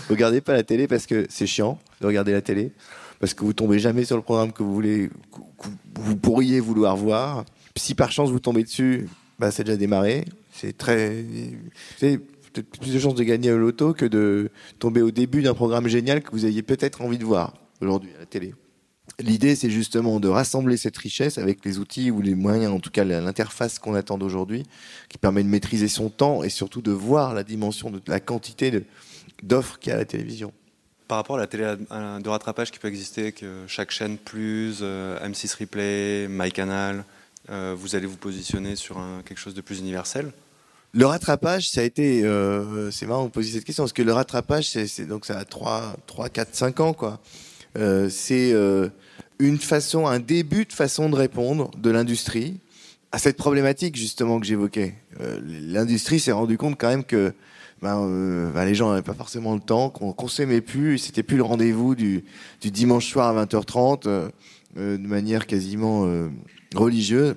Regardez pas la télé parce que c'est chiant de regarder la télé, parce que vous tombez jamais sur le programme que vous voulez, que vous pourriez vouloir voir. Si par chance vous tombez dessus, bah c'est déjà démarré. C'est peut-être plus de chances de gagner au loto que de tomber au début d'un programme génial que vous aviez peut-être envie de voir aujourd'hui à la télé. L'idée, c'est justement de rassembler cette richesse avec les outils ou les moyens, en tout cas l'interface qu'on attend d'aujourd'hui, qui permet de maîtriser son temps et surtout de voir la dimension de la quantité d'offres qu'il y a à la télévision. Par rapport à la télé de rattrapage qui peut exister, que chaque chaîne plus, M6 Replay, MyCanal, vous allez vous positionner sur quelque chose de plus universel ? Le rattrapage, ça a été... c'est marrant de vous poser cette question, parce que le rattrapage, donc ça a 3, 4, 5 ans, quoi. C'est un début de façon de répondre de l'industrie à cette problématique justement que j'évoquais. L'industrie s'est rendue compte quand même que les gens n'avaient pas forcément le temps, qu'on ne consommait plus, c'était plus le rendez-vous du dimanche soir à 20h30 de manière quasiment religieuse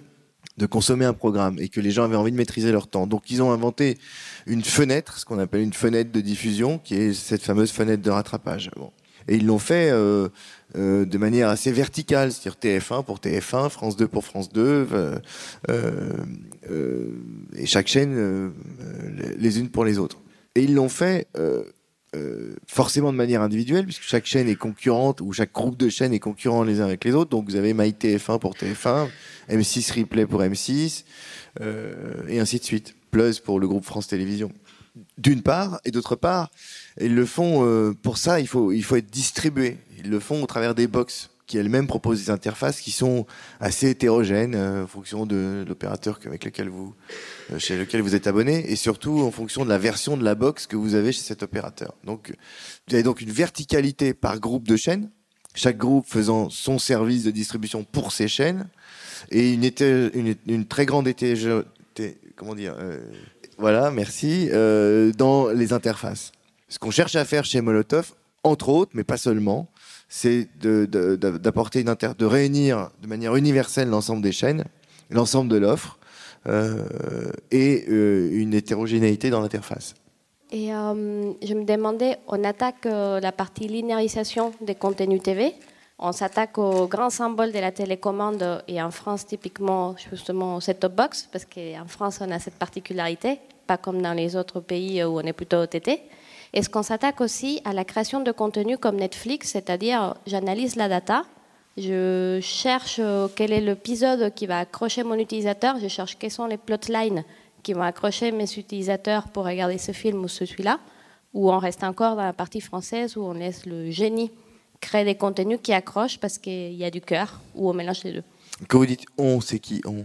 de consommer un programme et que les gens avaient envie de maîtriser leur temps. Donc ils ont inventé une fenêtre, ce qu'on appelle une fenêtre de diffusion, qui est cette fameuse fenêtre de rattrapage. Bon. Et ils l'ont fait de manière assez verticale, c'est-à-dire TF1 pour TF1, France 2 pour France 2, et chaque chaîne les unes pour les autres. Et ils l'ont fait forcément de manière individuelle, puisque chaque chaîne est concurrente, ou chaque groupe de chaînes est concurrent les uns avec les autres. Donc vous avez MyTF1 pour TF1, M6 Replay pour M6, et ainsi de suite. Plus pour le groupe France Télévisions. D'une part, et d'autre part, ils le font, pour ça, il faut être distribué. Ils le font au travers des box, qui elles-mêmes proposent des interfaces qui sont assez hétérogènes, en fonction de l'opérateur avec lequel chez lequel vous êtes abonné, et surtout en fonction de la version de la box que vous avez chez cet opérateur. Donc, vous avez donc une verticalité par groupe de chaînes, chaque groupe faisant son service de distribution pour ses chaînes, et une très grande dans les interfaces. Ce qu'on cherche à faire chez Molotov, entre autres, mais pas seulement, c'est de réunir de manière universelle l'ensemble des chaînes l'ensemble de l'offre et une hétérogénéité dans l'interface. Et je me demandais, on attaque la partie linéarisation des contenus TV, on s'attaque au grand symbole de la télécommande et en France typiquement justement au set-top box, parce qu'en France on a cette particularité, pas comme dans les autres pays où on est plutôt OTT. Est-ce qu'on s'attaque aussi à la création de contenu comme Netflix, c'est-à-dire j'analyse la data, je cherche quel est l'épisode qui va accrocher mon utilisateur, je cherche quelles sont les plotlines qui vont accrocher mes utilisateurs pour regarder ce film ou celui-là, ou on reste encore dans la partie française où on laisse le génie créer des contenus qui accrochent parce qu'il y a du cœur, ou on mélange les deux. Quand vous dites « on », c'est qui « on » ?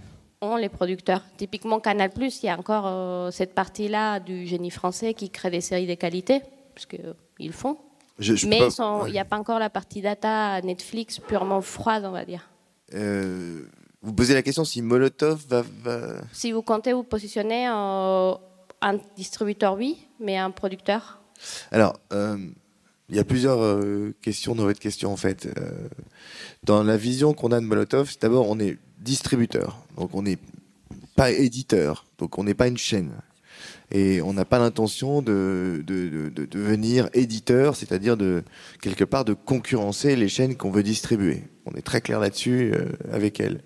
Les producteurs. Typiquement Canal+, il y a encore cette partie-là du génie français qui crée des séries de qualité, parce qu'ils le font. Mais il n'y a pas encore la partie data Netflix purement froide, on va dire. Vous posez la question si Molotov va... Si vous comptez vous positionner un distributeur, oui, mais un producteur. Alors, il y a plusieurs questions dans votre question, en fait. Dans la vision qu'on a de Molotov, c'est d'abord, on est distributeur, donc on n'est pas éditeur, donc on n'est pas une chaîne. Et on n'a pas l'intention de devenir éditeur, c'est-à-dire de quelque part de concurrencer les chaînes qu'on veut distribuer. On est très clair là-dessus avec elles.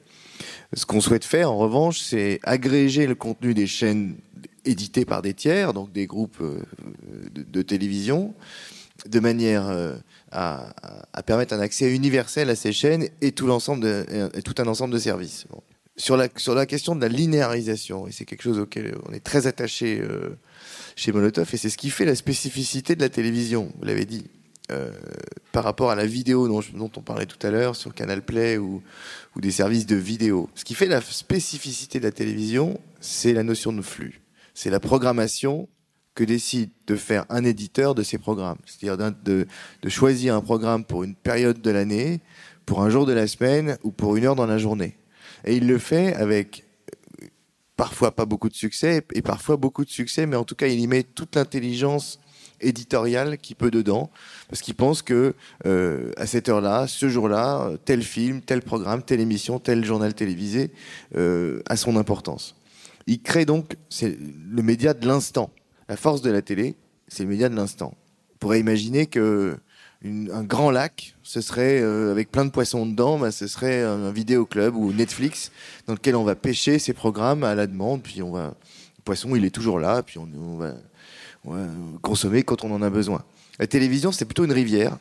Ce qu'on souhaite faire, en revanche, c'est agréger le contenu des chaînes éditées par des tiers, donc des groupes de télévision, de manière à permettre un accès universel à ces chaînes et tout un ensemble de services. Bon. Sur la question de la linéarisation, et c'est quelque chose auquel on est très attaché chez Molotov, et c'est ce qui fait la spécificité de la télévision, vous l'avez dit. Par rapport à la vidéo dont on parlait tout à l'heure sur Canal Play ou des services de vidéo. Ce qui fait la spécificité de la télévision, c'est la notion de flux. C'est la programmation que décide de faire un éditeur de ses programmes. C'est-à-dire de choisir un programme pour une période de l'année, pour un jour de la semaine ou pour une heure dans la journée. Et il le fait avec parfois pas beaucoup de succès et parfois beaucoup de succès, mais en tout cas il y met toute l'intelligence éditorial qui peut dedans, parce qu'ils pensent que à cette heure-là, ce jour-là, tel film, tel programme, telle émission, tel journal télévisé a son importance. Ils créent donc le média de l'instant. La force de la télé, c'est le média de l'instant. On pourrait imaginer que un grand lac, ce serait avec plein de poissons dedans, ce serait un vidéoclub ou Netflix dans lequel on va pêcher ces programmes à la demande, puis le poisson il est toujours là, puis on va consommer quand on en a besoin. La télévision, c'est plutôt une rivière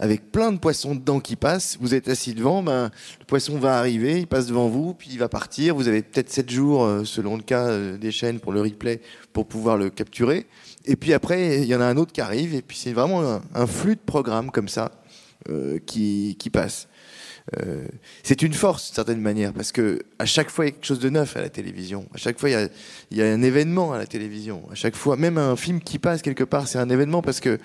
avec plein de poissons dedans qui passent. Vous êtes assis devant, le poisson va arriver, il passe devant vous, puis il va partir. Vous avez peut-être 7 jours, selon le cas des chaînes, pour le replay, pour pouvoir le capturer. Et puis après, il y en a un autre qui arrive. Et puis c'est vraiment un flux de programmes comme ça qui passe. C'est une force d'une certaine manière, parce que à chaque fois il y a quelque chose de neuf à la télévision, à chaque fois il y a un événement à la télévision, à chaque fois même un film qui passe quelque part c'est un événement parce que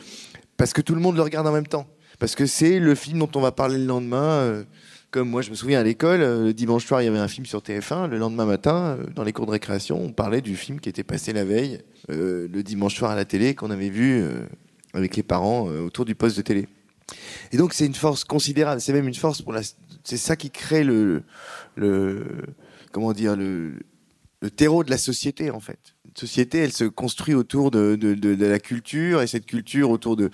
tout le monde le regarde en même temps, parce que c'est le film dont on va parler le lendemain. Comme moi je me souviens à l'école, le dimanche soir il y avait un film sur TF1, le lendemain matin dans les cours de récréation on parlait du film qui était passé la veille le dimanche soir à la télé, qu'on avait vu avec les parents autour du poste de télé. Et donc c'est une force considérable, c'est même une force c'est ça qui crée le terreau de la société en fait. Une société, elle se construit autour de la culture, et cette culture autour de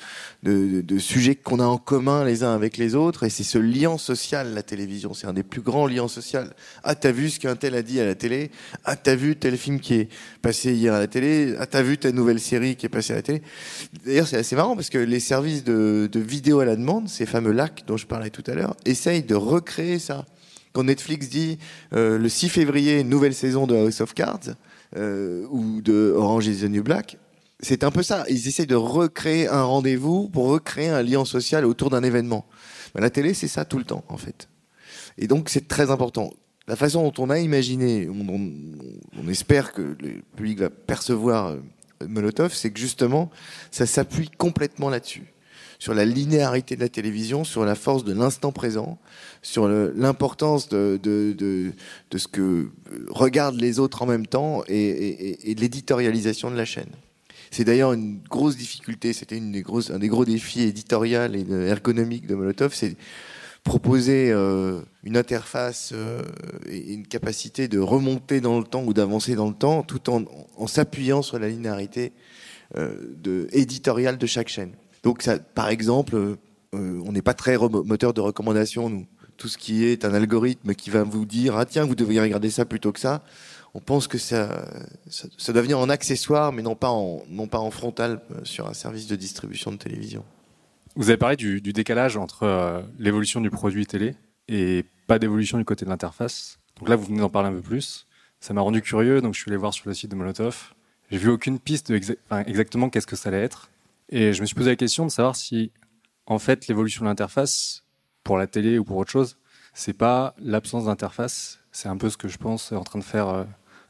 sujets qu'on a en commun les uns avec les autres, et c'est ce lien social, la télévision, c'est un des plus grands liens sociaux. Ah, t'as vu ce qu'un tel a dit à la télé? Ah, t'as vu tel film qui est passé hier à la télé? Ah, t'as vu ta nouvelle série qui est passée à la télé? D'ailleurs, c'est assez marrant parce que les services de vidéo à la demande, ces fameux lacs dont je parlais tout à l'heure, essayent de recréer ça. Quand Netflix dit le 6 février, nouvelle saison de House of Cards, ou de Orange is the New Black, c'est un peu ça. Ils essaient de recréer un rendez-vous pour recréer un lien social autour d'un événement. Mais la télé, c'est ça tout le temps, en fait. Et donc, c'est très important. La façon dont on a imaginé, on espère que le public va percevoir Molotov, c'est que justement, ça s'appuie complètement là-dessus. Sur la linéarité de la télévision, sur la force de l'instant présent, sur l'importance de ce que regardent les autres en même temps et l'éditorialisation de la chaîne. C'est d'ailleurs une grosse difficulté, c'était un des gros défis éditorial et ergonomique de Molotov, c'est proposer une interface et une capacité de remonter dans le temps ou d'avancer dans le temps, tout en s'appuyant sur la linéarité éditoriale de chaque chaîne. Donc ça, par exemple, on n'est pas très moteur de recommandation, nous. Tout ce qui est un algorithme qui va vous dire « Ah tiens, vous devriez regarder ça plutôt que ça », on pense que ça doit venir en accessoire, mais non pas en frontal sur un service de distribution de télévision. Vous avez parlé du décalage entre l'évolution du produit télé et pas d'évolution du côté de l'interface. Donc là, vous venez d'en parler un peu plus. Ça m'a rendu curieux, donc je suis allé voir sur le site de Molotov. J'ai vu aucune piste de exactement qu'est-ce que ça allait être. Et je me suis posé la question de savoir si, en fait, l'évolution de l'interface, pour la télé ou pour autre chose, c'est pas l'absence d'interface. C'est un peu ce que je pense est en train de faire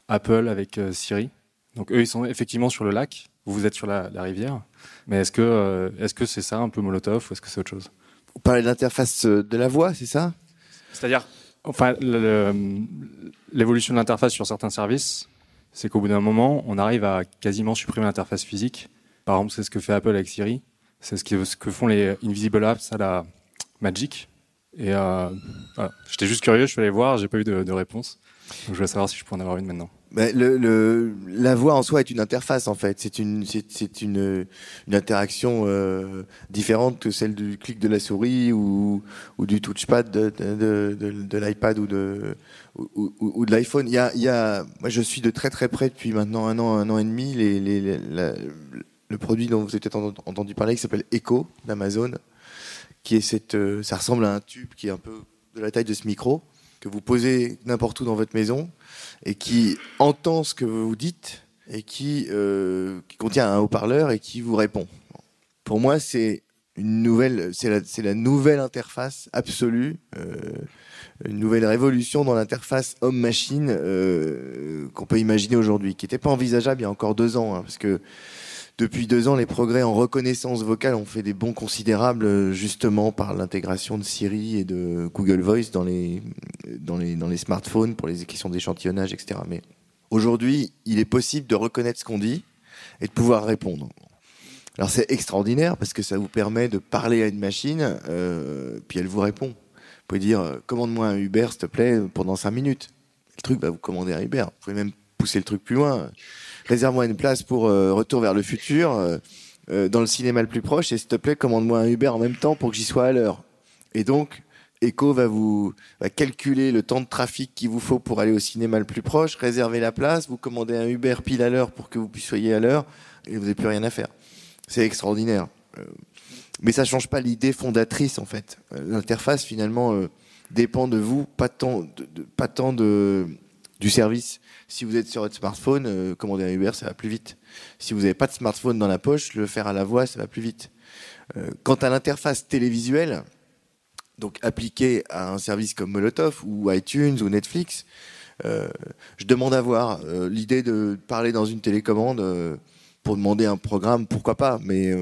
Apple avec Siri. Donc eux, ils sont effectivement sur le lac. Vous êtes sur la rivière. Mais est-ce que c'est ça un peu Molotov ou est-ce que c'est autre chose? Vous parlez de l'interface de la voix, c'est ça? C'est-à-dire, enfin, l'évolution de l'interface sur certains services, c'est qu'au bout d'un moment, on arrive à quasiment supprimer l'interface physique. Par exemple, c'est ce que fait Apple avec Siri. C'est ce que font les Invisible Apps à la Magic. Et voilà. J'étais juste curieux, je suis allé voir, j'ai pas eu de réponse. Donc je voulais savoir si je pourrais en avoir une maintenant. Mais la voix en soi est une interface en fait. C'est une interaction différente que celle du clic de la souris ou du touchpad de l'iPad ou de l'iPhone. Moi je suis de très très près depuis maintenant un an et demi le produit dont vous avez peut-être entendu parler qui s'appelle Echo d'Amazon. Qui est ça ressemble à un tube qui est un peu de la taille de ce micro, que vous posez n'importe où dans votre maison, et qui entend ce que vous dites, et qui contient un haut-parleur et qui vous répond. Pour moi, c'est la nouvelle interface absolue, une nouvelle révolution dans l'interface homme-machine qu'on peut imaginer aujourd'hui, qui n'était pas envisageable il y a encore 2 ans, hein, parce que depuis 2 ans, les progrès en reconnaissance vocale ont fait des bonds considérables, justement par l'intégration de Siri et de Google Voice dans les smartphones pour les questions d'échantillonnage, etc. Mais aujourd'hui, il est possible de reconnaître ce qu'on dit et de pouvoir répondre. Alors c'est extraordinaire parce que ça vous permet de parler à une machine, puis elle vous répond. Vous pouvez dire « commande-moi un Uber, s'il te plaît, pendant 5 minutes ». Le truc va vous commander un Uber. Vous pouvez même pousser le truc plus loin. Réserve-moi une place pour Retour vers le futur dans le cinéma le plus proche et s'il te plaît, commande-moi un Uber en même temps pour que j'y sois à l'heure. Et donc, Echo va calculer le temps de trafic qu'il vous faut pour aller au cinéma le plus proche, réserver la place, vous commandez un Uber pile à l'heure pour que vous puissiez à l'heure et vous n'avez plus rien à faire. C'est extraordinaire. Mais ça ne change pas l'idée fondatrice, en fait. L'interface, finalement, dépend de vous, pas tant du service. Si vous êtes sur votre smartphone, commander un Uber, ça va plus vite. Si vous n'avez pas de smartphone dans la poche, le faire à la voix, ça va plus vite. Quant à l'interface télévisuelle, donc appliquée à un service comme Molotov ou iTunes ou Netflix, je demande à voir. L'idée de parler dans une télécommande pour demander un programme, pourquoi pas, mais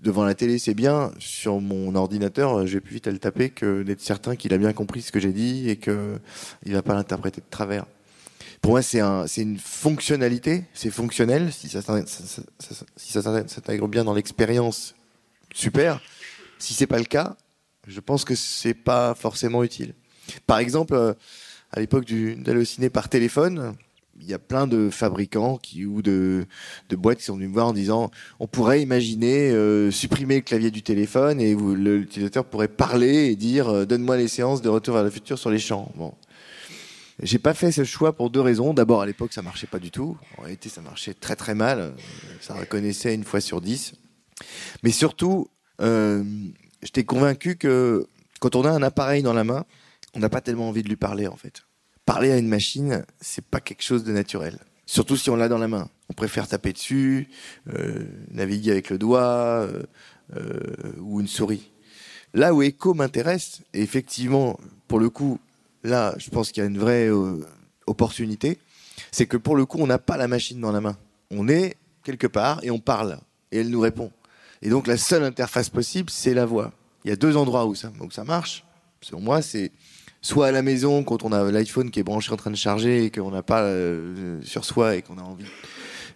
devant la télé, c'est bien. Sur mon ordinateur, je vais plus vite à le taper que d'être certain qu'il a bien compris ce que j'ai dit et qu'il ne va pas l'interpréter de travers. Pour moi, c'est une fonctionnalité, c'est fonctionnel. Si ça s'intègre bien dans l'expérience, super. Si c'est pas le cas, je pense que c'est pas forcément utile. Par exemple, à l'époque d'Allociné par téléphone, il y a plein de fabricants ou de boîtes qui sont venues me voir en disant on pourrait imaginer supprimer le clavier du téléphone et l'utilisateur pourrait parler et dire donne-moi les séances de Retour vers le futur sur les champs. Bon. J'ai pas fait ce choix pour 2 raisons. D'abord, à l'époque, ça marchait pas du tout. En réalité, ça marchait très très mal. Ça reconnaissait 1 fois sur 10. Mais surtout, j'étais convaincu que quand on a un appareil dans la main, on n'a pas tellement envie de lui parler en fait. Parler à une machine, c'est pas quelque chose de naturel. Surtout si on l'a dans la main. On préfère taper dessus, naviguer avec le doigt ou une souris. Là où Echo m'intéresse, et effectivement, pour le coup, là, je pense qu'il y a une vraie opportunité, c'est que pour le coup, on n'a pas la machine dans la main. On est quelque part et on parle, et elle nous répond. Et donc, la seule interface possible, c'est la voix. Il y a 2 endroits où ça marche. Selon moi, c'est soit à la maison, quand on a l'iPhone qui est branché en train de charger et qu'on n'a pas sur soi et qu'on a envie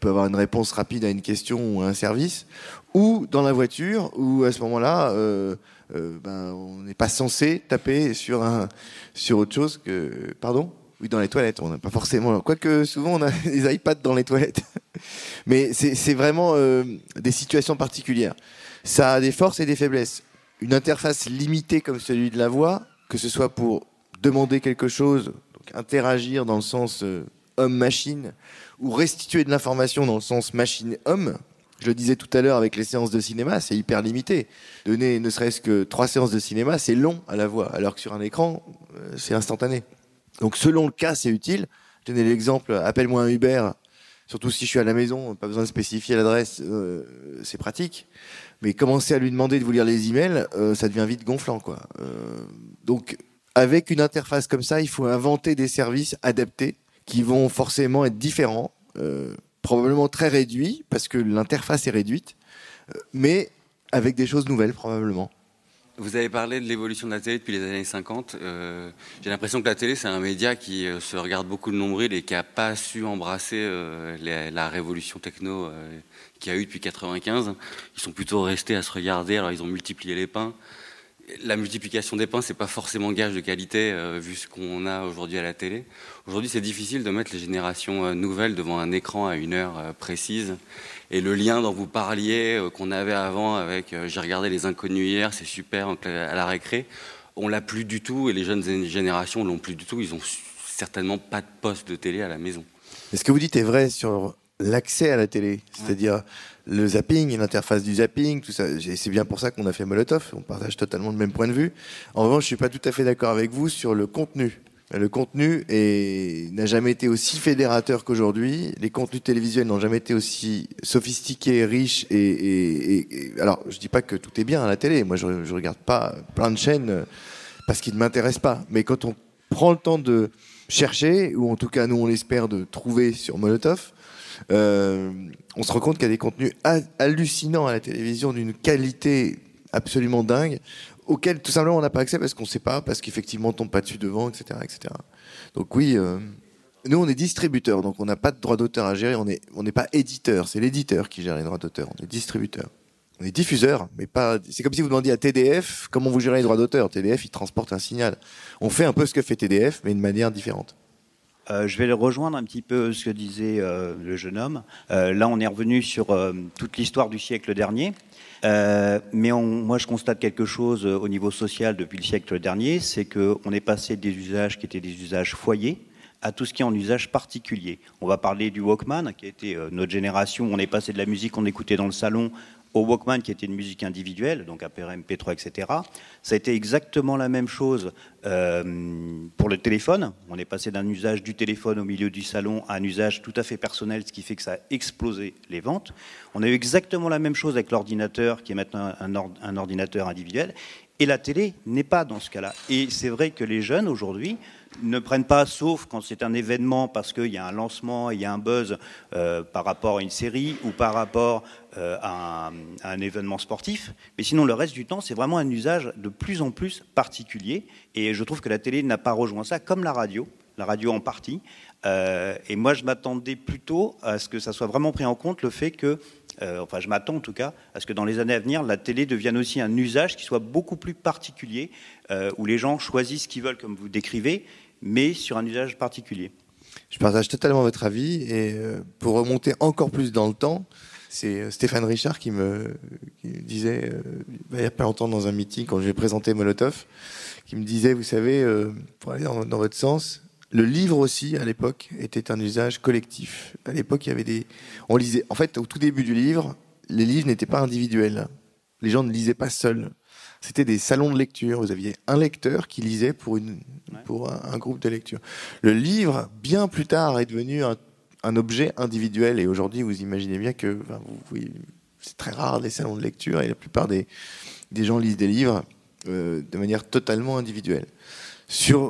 peux avoir une réponse rapide à une question ou à un service, ou dans la voiture, où à ce moment-là, on n'est pas censé taper sur autre chose que... Pardon ? Oui, dans les toilettes, on n'a pas forcément... Quoique souvent, on a des iPads dans les toilettes. Mais c'est vraiment des situations particulières. Ça a des forces et des faiblesses. Une interface limitée comme celui de la voix, que ce soit pour demander quelque chose, donc interagir dans le sens homme-machine, ou restituer de l'information dans le sens machine-homme, je le disais tout à l'heure avec les séances de cinéma, c'est hyper limité. Donner ne serait-ce que 3 séances de cinéma, c'est long à la voix, alors que sur un écran, c'est instantané. Donc selon le cas, c'est utile. Je donnais l'exemple, appelle-moi un Uber, surtout si je suis à la maison, pas besoin de spécifier l'adresse, c'est pratique. Mais commencer à lui demander de vous lire les emails, ça devient vite gonflant, quoi. Donc avec une interface comme ça, il faut inventer des services adaptés qui vont forcément être différents, probablement très réduits, parce que l'interface est réduite, mais avec des choses nouvelles probablement. Vous avez parlé de l'évolution de la télé depuis les années 50. J'ai l'impression que la télé, c'est un média qui se regarde beaucoup de nombril et qui n'a pas su embrasser la révolution techno qu'il y a eu depuis 1995. Ils sont plutôt restés à se regarder, alors ils ont multiplié les pains. La multiplication des pains, ce n'est pas forcément gage de qualité vu ce qu'on a aujourd'hui à la télé. Aujourd'hui, c'est difficile de mettre les générations nouvelles devant un écran à une heure précise. Et le lien dont vous parliez, qu'on avait avant avec « j'ai regardé Les Inconnus hier, c'est super à la récré », on ne l'a plus du tout et les jeunes générations ne l'ont plus du tout. Ils n'ont certainement pas de poste de télé à la maison. Mais ce que vous dites est vrai sur l'accès à la télé, c'est-à-dire le zapping et l'interface du zapping, tout ça. C'est bien pour ça qu'on a fait Molotov, on partage totalement le même point de vue. En revanche, je ne suis pas tout à fait d'accord avec vous sur le contenu. Le contenu n'a jamais été aussi fédérateur qu'aujourd'hui. Les contenus télévisuels n'ont jamais été aussi sophistiqués, riches. Alors, je ne dis pas que tout est bien à la télé. Moi, je ne regarde pas plein de chaînes parce qu'ils ne m'intéressent pas. Mais quand on prend le temps de chercher, ou en tout cas, nous, on l'espère de trouver sur Molotov, on se rend compte qu'il y a des contenus hallucinants à la télévision, d'une qualité absolument dingue, auxquels tout simplement on n'a pas accès parce qu'on ne sait pas, parce qu'effectivement on ne tombe pas dessus devant, etc. etc. Donc oui, nous on est distributeur, donc on n'a pas de droit d'auteur à gérer, on n'est pas éditeur, c'est l'éditeur qui gère les droits d'auteur, on est distributeur. On est diffuseur, mais pas... C'est comme si vous demandiez à TDF comment vous gérez les droits d'auteur. TDF, il transporte un signal. On fait un peu ce que fait TDF, mais de manière différente. Je vais rejoindre un petit peu ce que disait le jeune homme. Là, on est revenu sur toute l'histoire du siècle dernier. Mais moi, je constate quelque chose au niveau social depuis le siècle dernier, c'est qu'on est passé des usages qui étaient des usages foyers à tout ce qui est en usage particulier. On va parler du Walkman, qui était notre génération. On est passé de la musique qu'on écoutait dans le salon au Walkman, qui était une musique individuelle, donc APR, MP3, etc. Ça a été exactement la même chose pour le téléphone. On est passé d'un usage du téléphone au milieu du salon à un usage tout à fait personnel, ce qui fait que ça a explosé les ventes. On a eu exactement la même chose avec l'ordinateur, qui est maintenant un ordinateur individuel. Et la télé n'est pas dans ce cas-là. Et c'est vrai que les jeunes, aujourd'hui, ne prennent pas, sauf quand c'est un événement, parce qu'il y a un lancement, il y a un buzz par rapport à une série ou par rapport à un événement sportif. Mais sinon, le reste du temps, c'est vraiment un usage de plus en plus particulier. Et je trouve que la télé n'a pas rejoint ça, comme la radio en partie. Et moi, je m'attendais plutôt à ce que ça soit vraiment pris en compte, le fait que, je m'attends en tout cas, à ce que dans les années à venir, la télé devienne aussi un usage qui soit beaucoup plus particulier, où les gens choisissent ce qu'ils veulent, comme vous décrivez, mais sur un usage particulier. Je partage totalement votre avis, et pour remonter encore plus dans le temps, c'est Stéphane Richard qui me disait, il n'y a pas longtemps dans un meeting, quand j'ai présenté Molotov, qui me disait, vous savez, pour aller dans votre sens... Le livre aussi, à l'époque, était un usage collectif. À l'époque, il y avait des... On lisait... En fait, au tout début du livre, les livres n'étaient pas individuels. Les gens ne lisaient pas seuls. C'était des salons de lecture. Vous aviez un lecteur qui lisait pour un groupe de lecture. Le livre, bien plus tard, est devenu un objet individuel. Et aujourd'hui, vous imaginez bien que c'est très rare, les salons de lecture. Et la plupart des gens lisent des livres de manière totalement individuelle.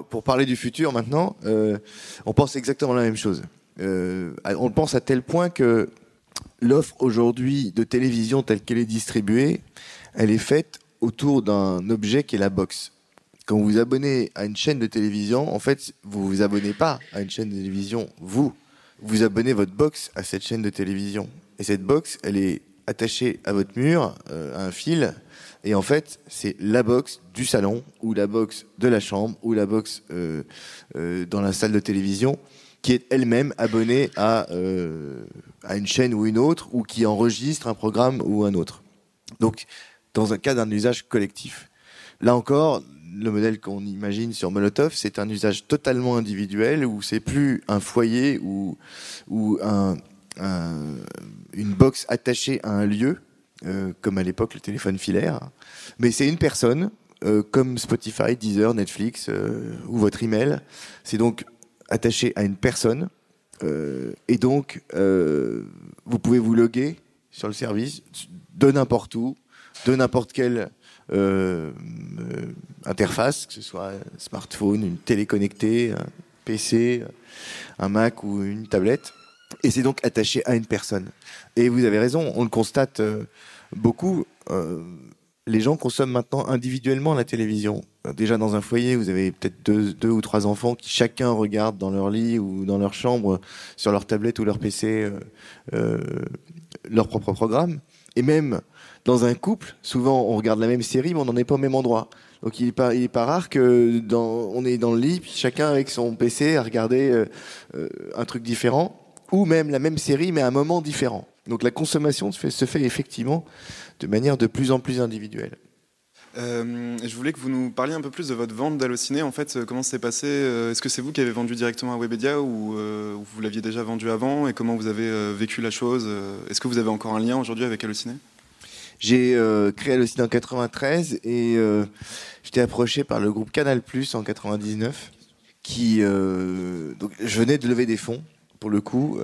Pour parler du futur maintenant, on pense exactement la même chose. On le pense à tel point que l'offre aujourd'hui de télévision telle qu'elle est distribuée, elle est faite autour d'un objet qui est la box. Quand vous vous abonnez à une chaîne de télévision, en fait, vous vous abonnez pas à une chaîne de télévision, vous. vous abonnez votre box à cette chaîne de télévision. Et cette box, elle est attachée à votre mur, à un fil. Et en fait, c'est la box du salon, ou la box de la chambre, ou la box dans la salle de télévision, qui est elle-même abonnée à une chaîne ou une autre, ou qui enregistre un programme ou un autre. Donc, dans un cas d'un usage collectif. Là encore, le modèle qu'on imagine sur Molotov, c'est un usage totalement individuel, où c'est plus un foyer ou une box attachée à un lieu, comme à l'époque le téléphone filaire, mais c'est une personne, comme Spotify, Deezer, Netflix ou votre email. C'est donc attaché à une personne, et donc vous pouvez vous loguer sur le service de n'importe où, de n'importe quelle interface, que ce soit un smartphone, une télé connectée, un PC, un Mac ou une tablette. Et c'est donc attaché à une personne. Et vous avez raison, on le constate beaucoup. Les gens consomment maintenant individuellement la télévision. Déjà dans un foyer, vous avez peut-être deux ou trois enfants qui chacun regarde dans leur lit ou dans leur chambre, sur leur tablette ou leur PC, leur propre programme. Et même dans un couple, souvent on regarde la même série, mais on n'en est pas au même endroit. Donc il est pas rare qu'on est dans le lit, puis chacun avec son PC à regarder un truc différent, ou même la même série, mais à un moment différent. Donc la consommation se fait effectivement de manière de plus en plus individuelle. Je voulais que vous nous parliez un peu plus de votre vente d'Allociné. En fait, comment ça s'est passé? Est-ce que c'est vous qui avez vendu directement à Webedia ou vous l'aviez déjà vendu avant? Et comment vous avez vécu la chose? Est-ce que vous avez encore un lien aujourd'hui avec Allociné? J'ai créé Allociné en 1993 et j'étais approché par le groupe Canal+ en 1999. Donc, je venais de lever des fonds, pour le coup,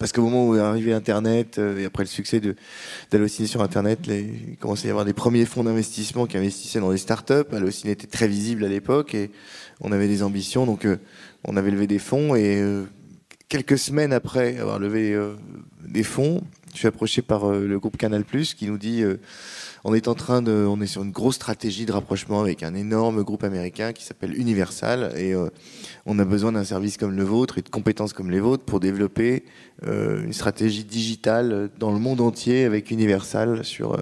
parce qu'au moment où est arrivé Internet, et après le succès d'Allociné sur Internet, il commençait à y avoir des premiers fonds d'investissement qui investissaient dans des startups. Allociné était très visible à l'époque et on avait des ambitions, donc on avait levé des fonds. Et quelques semaines après avoir levé des fonds, je suis approché par le groupe Canal+, qui nous dit on est sur une grosse stratégie de rapprochement avec un énorme groupe américain qui s'appelle Universal, et on a besoin d'un service comme le vôtre et de compétences comme les vôtres pour développer une stratégie digitale dans le monde entier avec Universal sur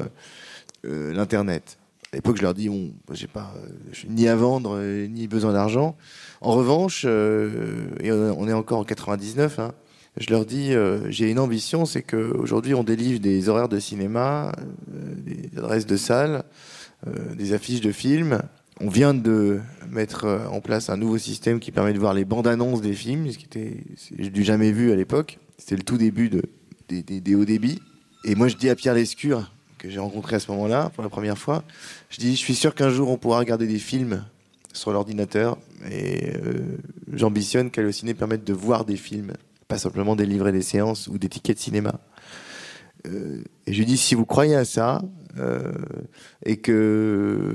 l'Internet. À l'époque, je leur dis j'ai pas ni à vendre ni besoin d'argent. En revanche, et on est encore en 99, hein, je leur dis, j'ai une ambition, c'est qu'aujourd'hui on délivre des horaires de cinéma, des adresses de salles, des affiches de films. On vient de mettre en place un nouveau système qui permet de voir les bandes annonces des films, ce qui était du jamais vu à l'époque. C'était le tout début des hauts débits. Et moi je dis à Pierre Lescure, que j'ai rencontré à ce moment-là pour la première fois, je dis, je suis sûr qu'un jour on pourra regarder des films sur l'ordinateur, et j'ambitionne qu'Allociné permette de voir des films, pas simplement délivrer des séances ou des tickets de cinéma. Et je lui dis, si vous croyez à ça et que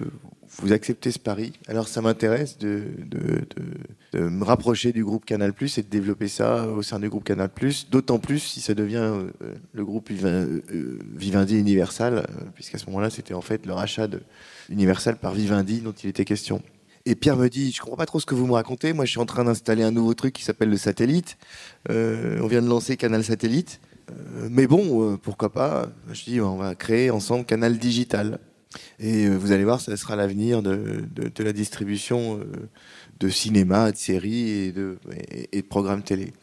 vous acceptez ce pari, alors ça m'intéresse de me rapprocher du groupe Canal+ et de développer ça au sein du groupe Canal+, d'autant plus si ça devient le groupe Vivendi Universal, puisqu'à ce moment-là, c'était en fait le rachat d'Universal par Vivendi dont il était question. Et Pierre me dit, je comprends pas trop ce que vous me racontez, moi je suis en train d'installer un nouveau truc qui s'appelle le satellite, on vient de lancer Canal Satellite, mais bon, pourquoi pas, je dis, on va créer ensemble Canal Digital, et vous allez voir, ça sera l'avenir de la distribution de cinéma, de séries et de programmes télé.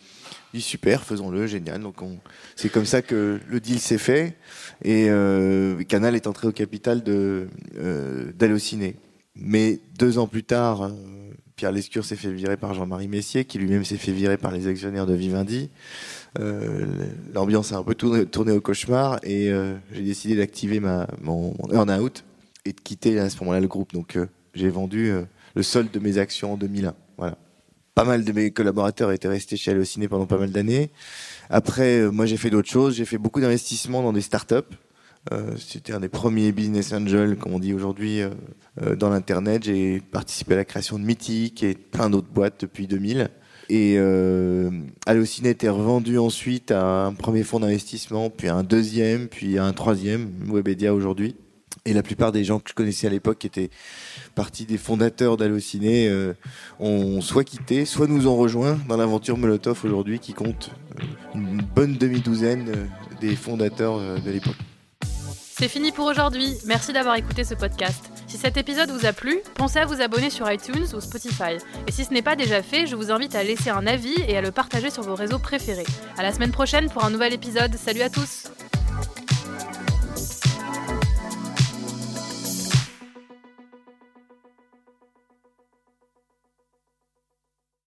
Je dis, super, faisons-le, génial. Donc c'est comme ça que le deal s'est fait, et Canal est entré au capital d'Allociné. Mais 2 ans plus tard, Pierre Lescure s'est fait virer par Jean-Marie Messier, qui lui-même s'est fait virer par les actionnaires de Vivendi. L'ambiance a un peu tourné au cauchemar, et j'ai décidé d'activer mon earn-out et de quitter à ce moment-là le groupe. Donc j'ai vendu le solde de mes actions en 2001. Voilà. Pas mal de mes collaborateurs étaient restés chez Allociné pendant pas mal d'années. Après, moi j'ai fait d'autres choses, j'ai fait beaucoup d'investissements dans des startups. C'était un des premiers business angels, comme on dit aujourd'hui, dans l'internet. J'ai participé à la création de Mythique et plein d'autres boîtes depuis 2000. Et Allociné était revendu ensuite à un premier fonds d'investissement, puis à un deuxième, puis à un troisième, Webedia aujourd'hui. Et la plupart des gens que je connaissais à l'époque, qui étaient partie des fondateurs d'Allociné, ont soit quitté, soit nous ont rejoints dans l'aventure Molotov aujourd'hui, qui compte une bonne demi-douzaine des fondateurs de l'époque. C'est fini pour aujourd'hui. Merci d'avoir écouté ce podcast. Si cet épisode vous a plu, pensez à vous abonner sur iTunes ou Spotify. Et si ce n'est pas déjà fait, je vous invite à laisser un avis et à le partager sur vos réseaux préférés. À la semaine prochaine pour un nouvel épisode. Salut à tous!